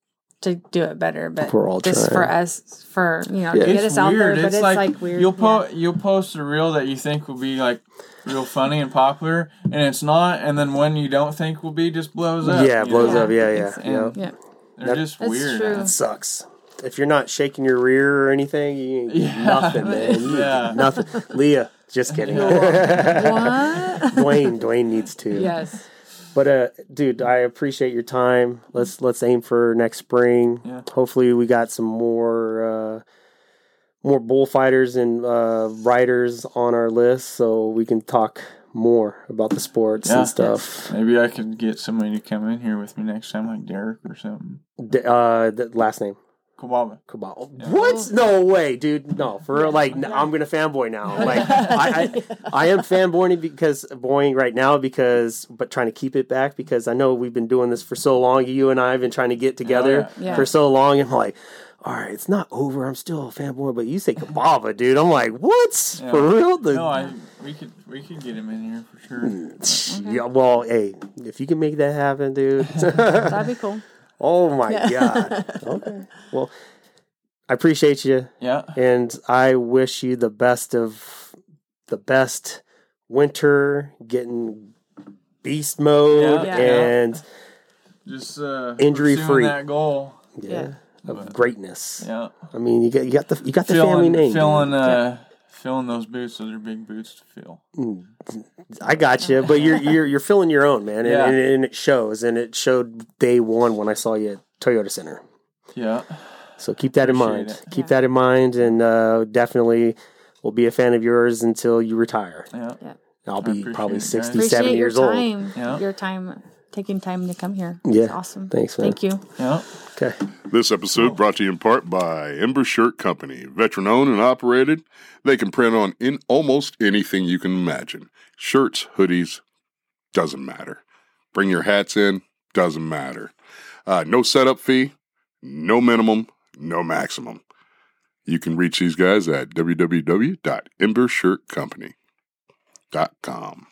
to do it better, but just for us, for, you know, yeah, to get us out there, but it's, it's like, like weird. You'll, po- yeah. you'll post a reel that you think will be like real funny and popular, and it's not, and then when you don't think will be, just blows up. Yeah, it blows know? up, yeah, yeah. It's, yeah. yeah. They're that, just weird. That sucks. If you're not shaking your rear or anything, you ain't yeah. nothing, man. You yeah. nothing. Leah, just kidding. What? Dwayne, Dwayne needs to. Yes. But, uh, dude, I appreciate your time. Let's let's aim for next spring. Yeah. Hopefully we got some more uh, more bullfighters and uh, riders on our list so we can talk more about the sports yeah. and stuff. Maybe I could get somebody to come in here with me next time, like Derek or something. D- uh, the last name. Kolbaba. Kolbaba. Yeah. What? No way, dude. No, for real. Like, no, I'm gonna fanboy now. Like, I, I, I am fanboying because boying right now because, but trying to keep it back because I know we've been doing this for so long. You and I have been trying to get together yeah. Yeah. for so long, and I'm like, all right, it's not over. I'm still a fanboy, but you say Kolbaba, dude. I'm like, what? Yeah. For real? The- no, I. We could we could get him in here for sure. Okay. Yeah. Well, hey, if you can make that happen, dude, that'd be cool. Oh, my yeah. God. Okay. Well, I appreciate you. Yeah. And I wish you the best of the best winter, getting beast mode yeah. and yeah. just uh, injury-free. That goal. Yeah. yeah. Of but, greatness. Yeah. I mean, you got you got the you got feeling, the family name. Feeling, uh, yeah. filling those boots, those are big boots to fill. I got you, but you're you're you're filling your own, man, and, yeah. and, and it shows. And it showed day one when I saw you at Toyota Center. Yeah. So keep that Appreciate in mind. It. Keep yeah. that in mind, and uh, definitely will be a fan of yours until you retire. Yeah. yeah. I'll be probably sixty, seventy your years time. old. Yeah. Your time. Taking time to come here. Yeah. It's awesome. Thanks, man. Thank you. Yeah. Okay. This episode cool. brought to you in part by Ember Shirt Company. Veteran owned and operated. They can print on in almost anything you can imagine. Shirts, hoodies, doesn't matter. Bring your hats in, doesn't matter. Uh, no setup fee, no minimum, no maximum. You can reach these guys at w w w dot ember shirt company dot com.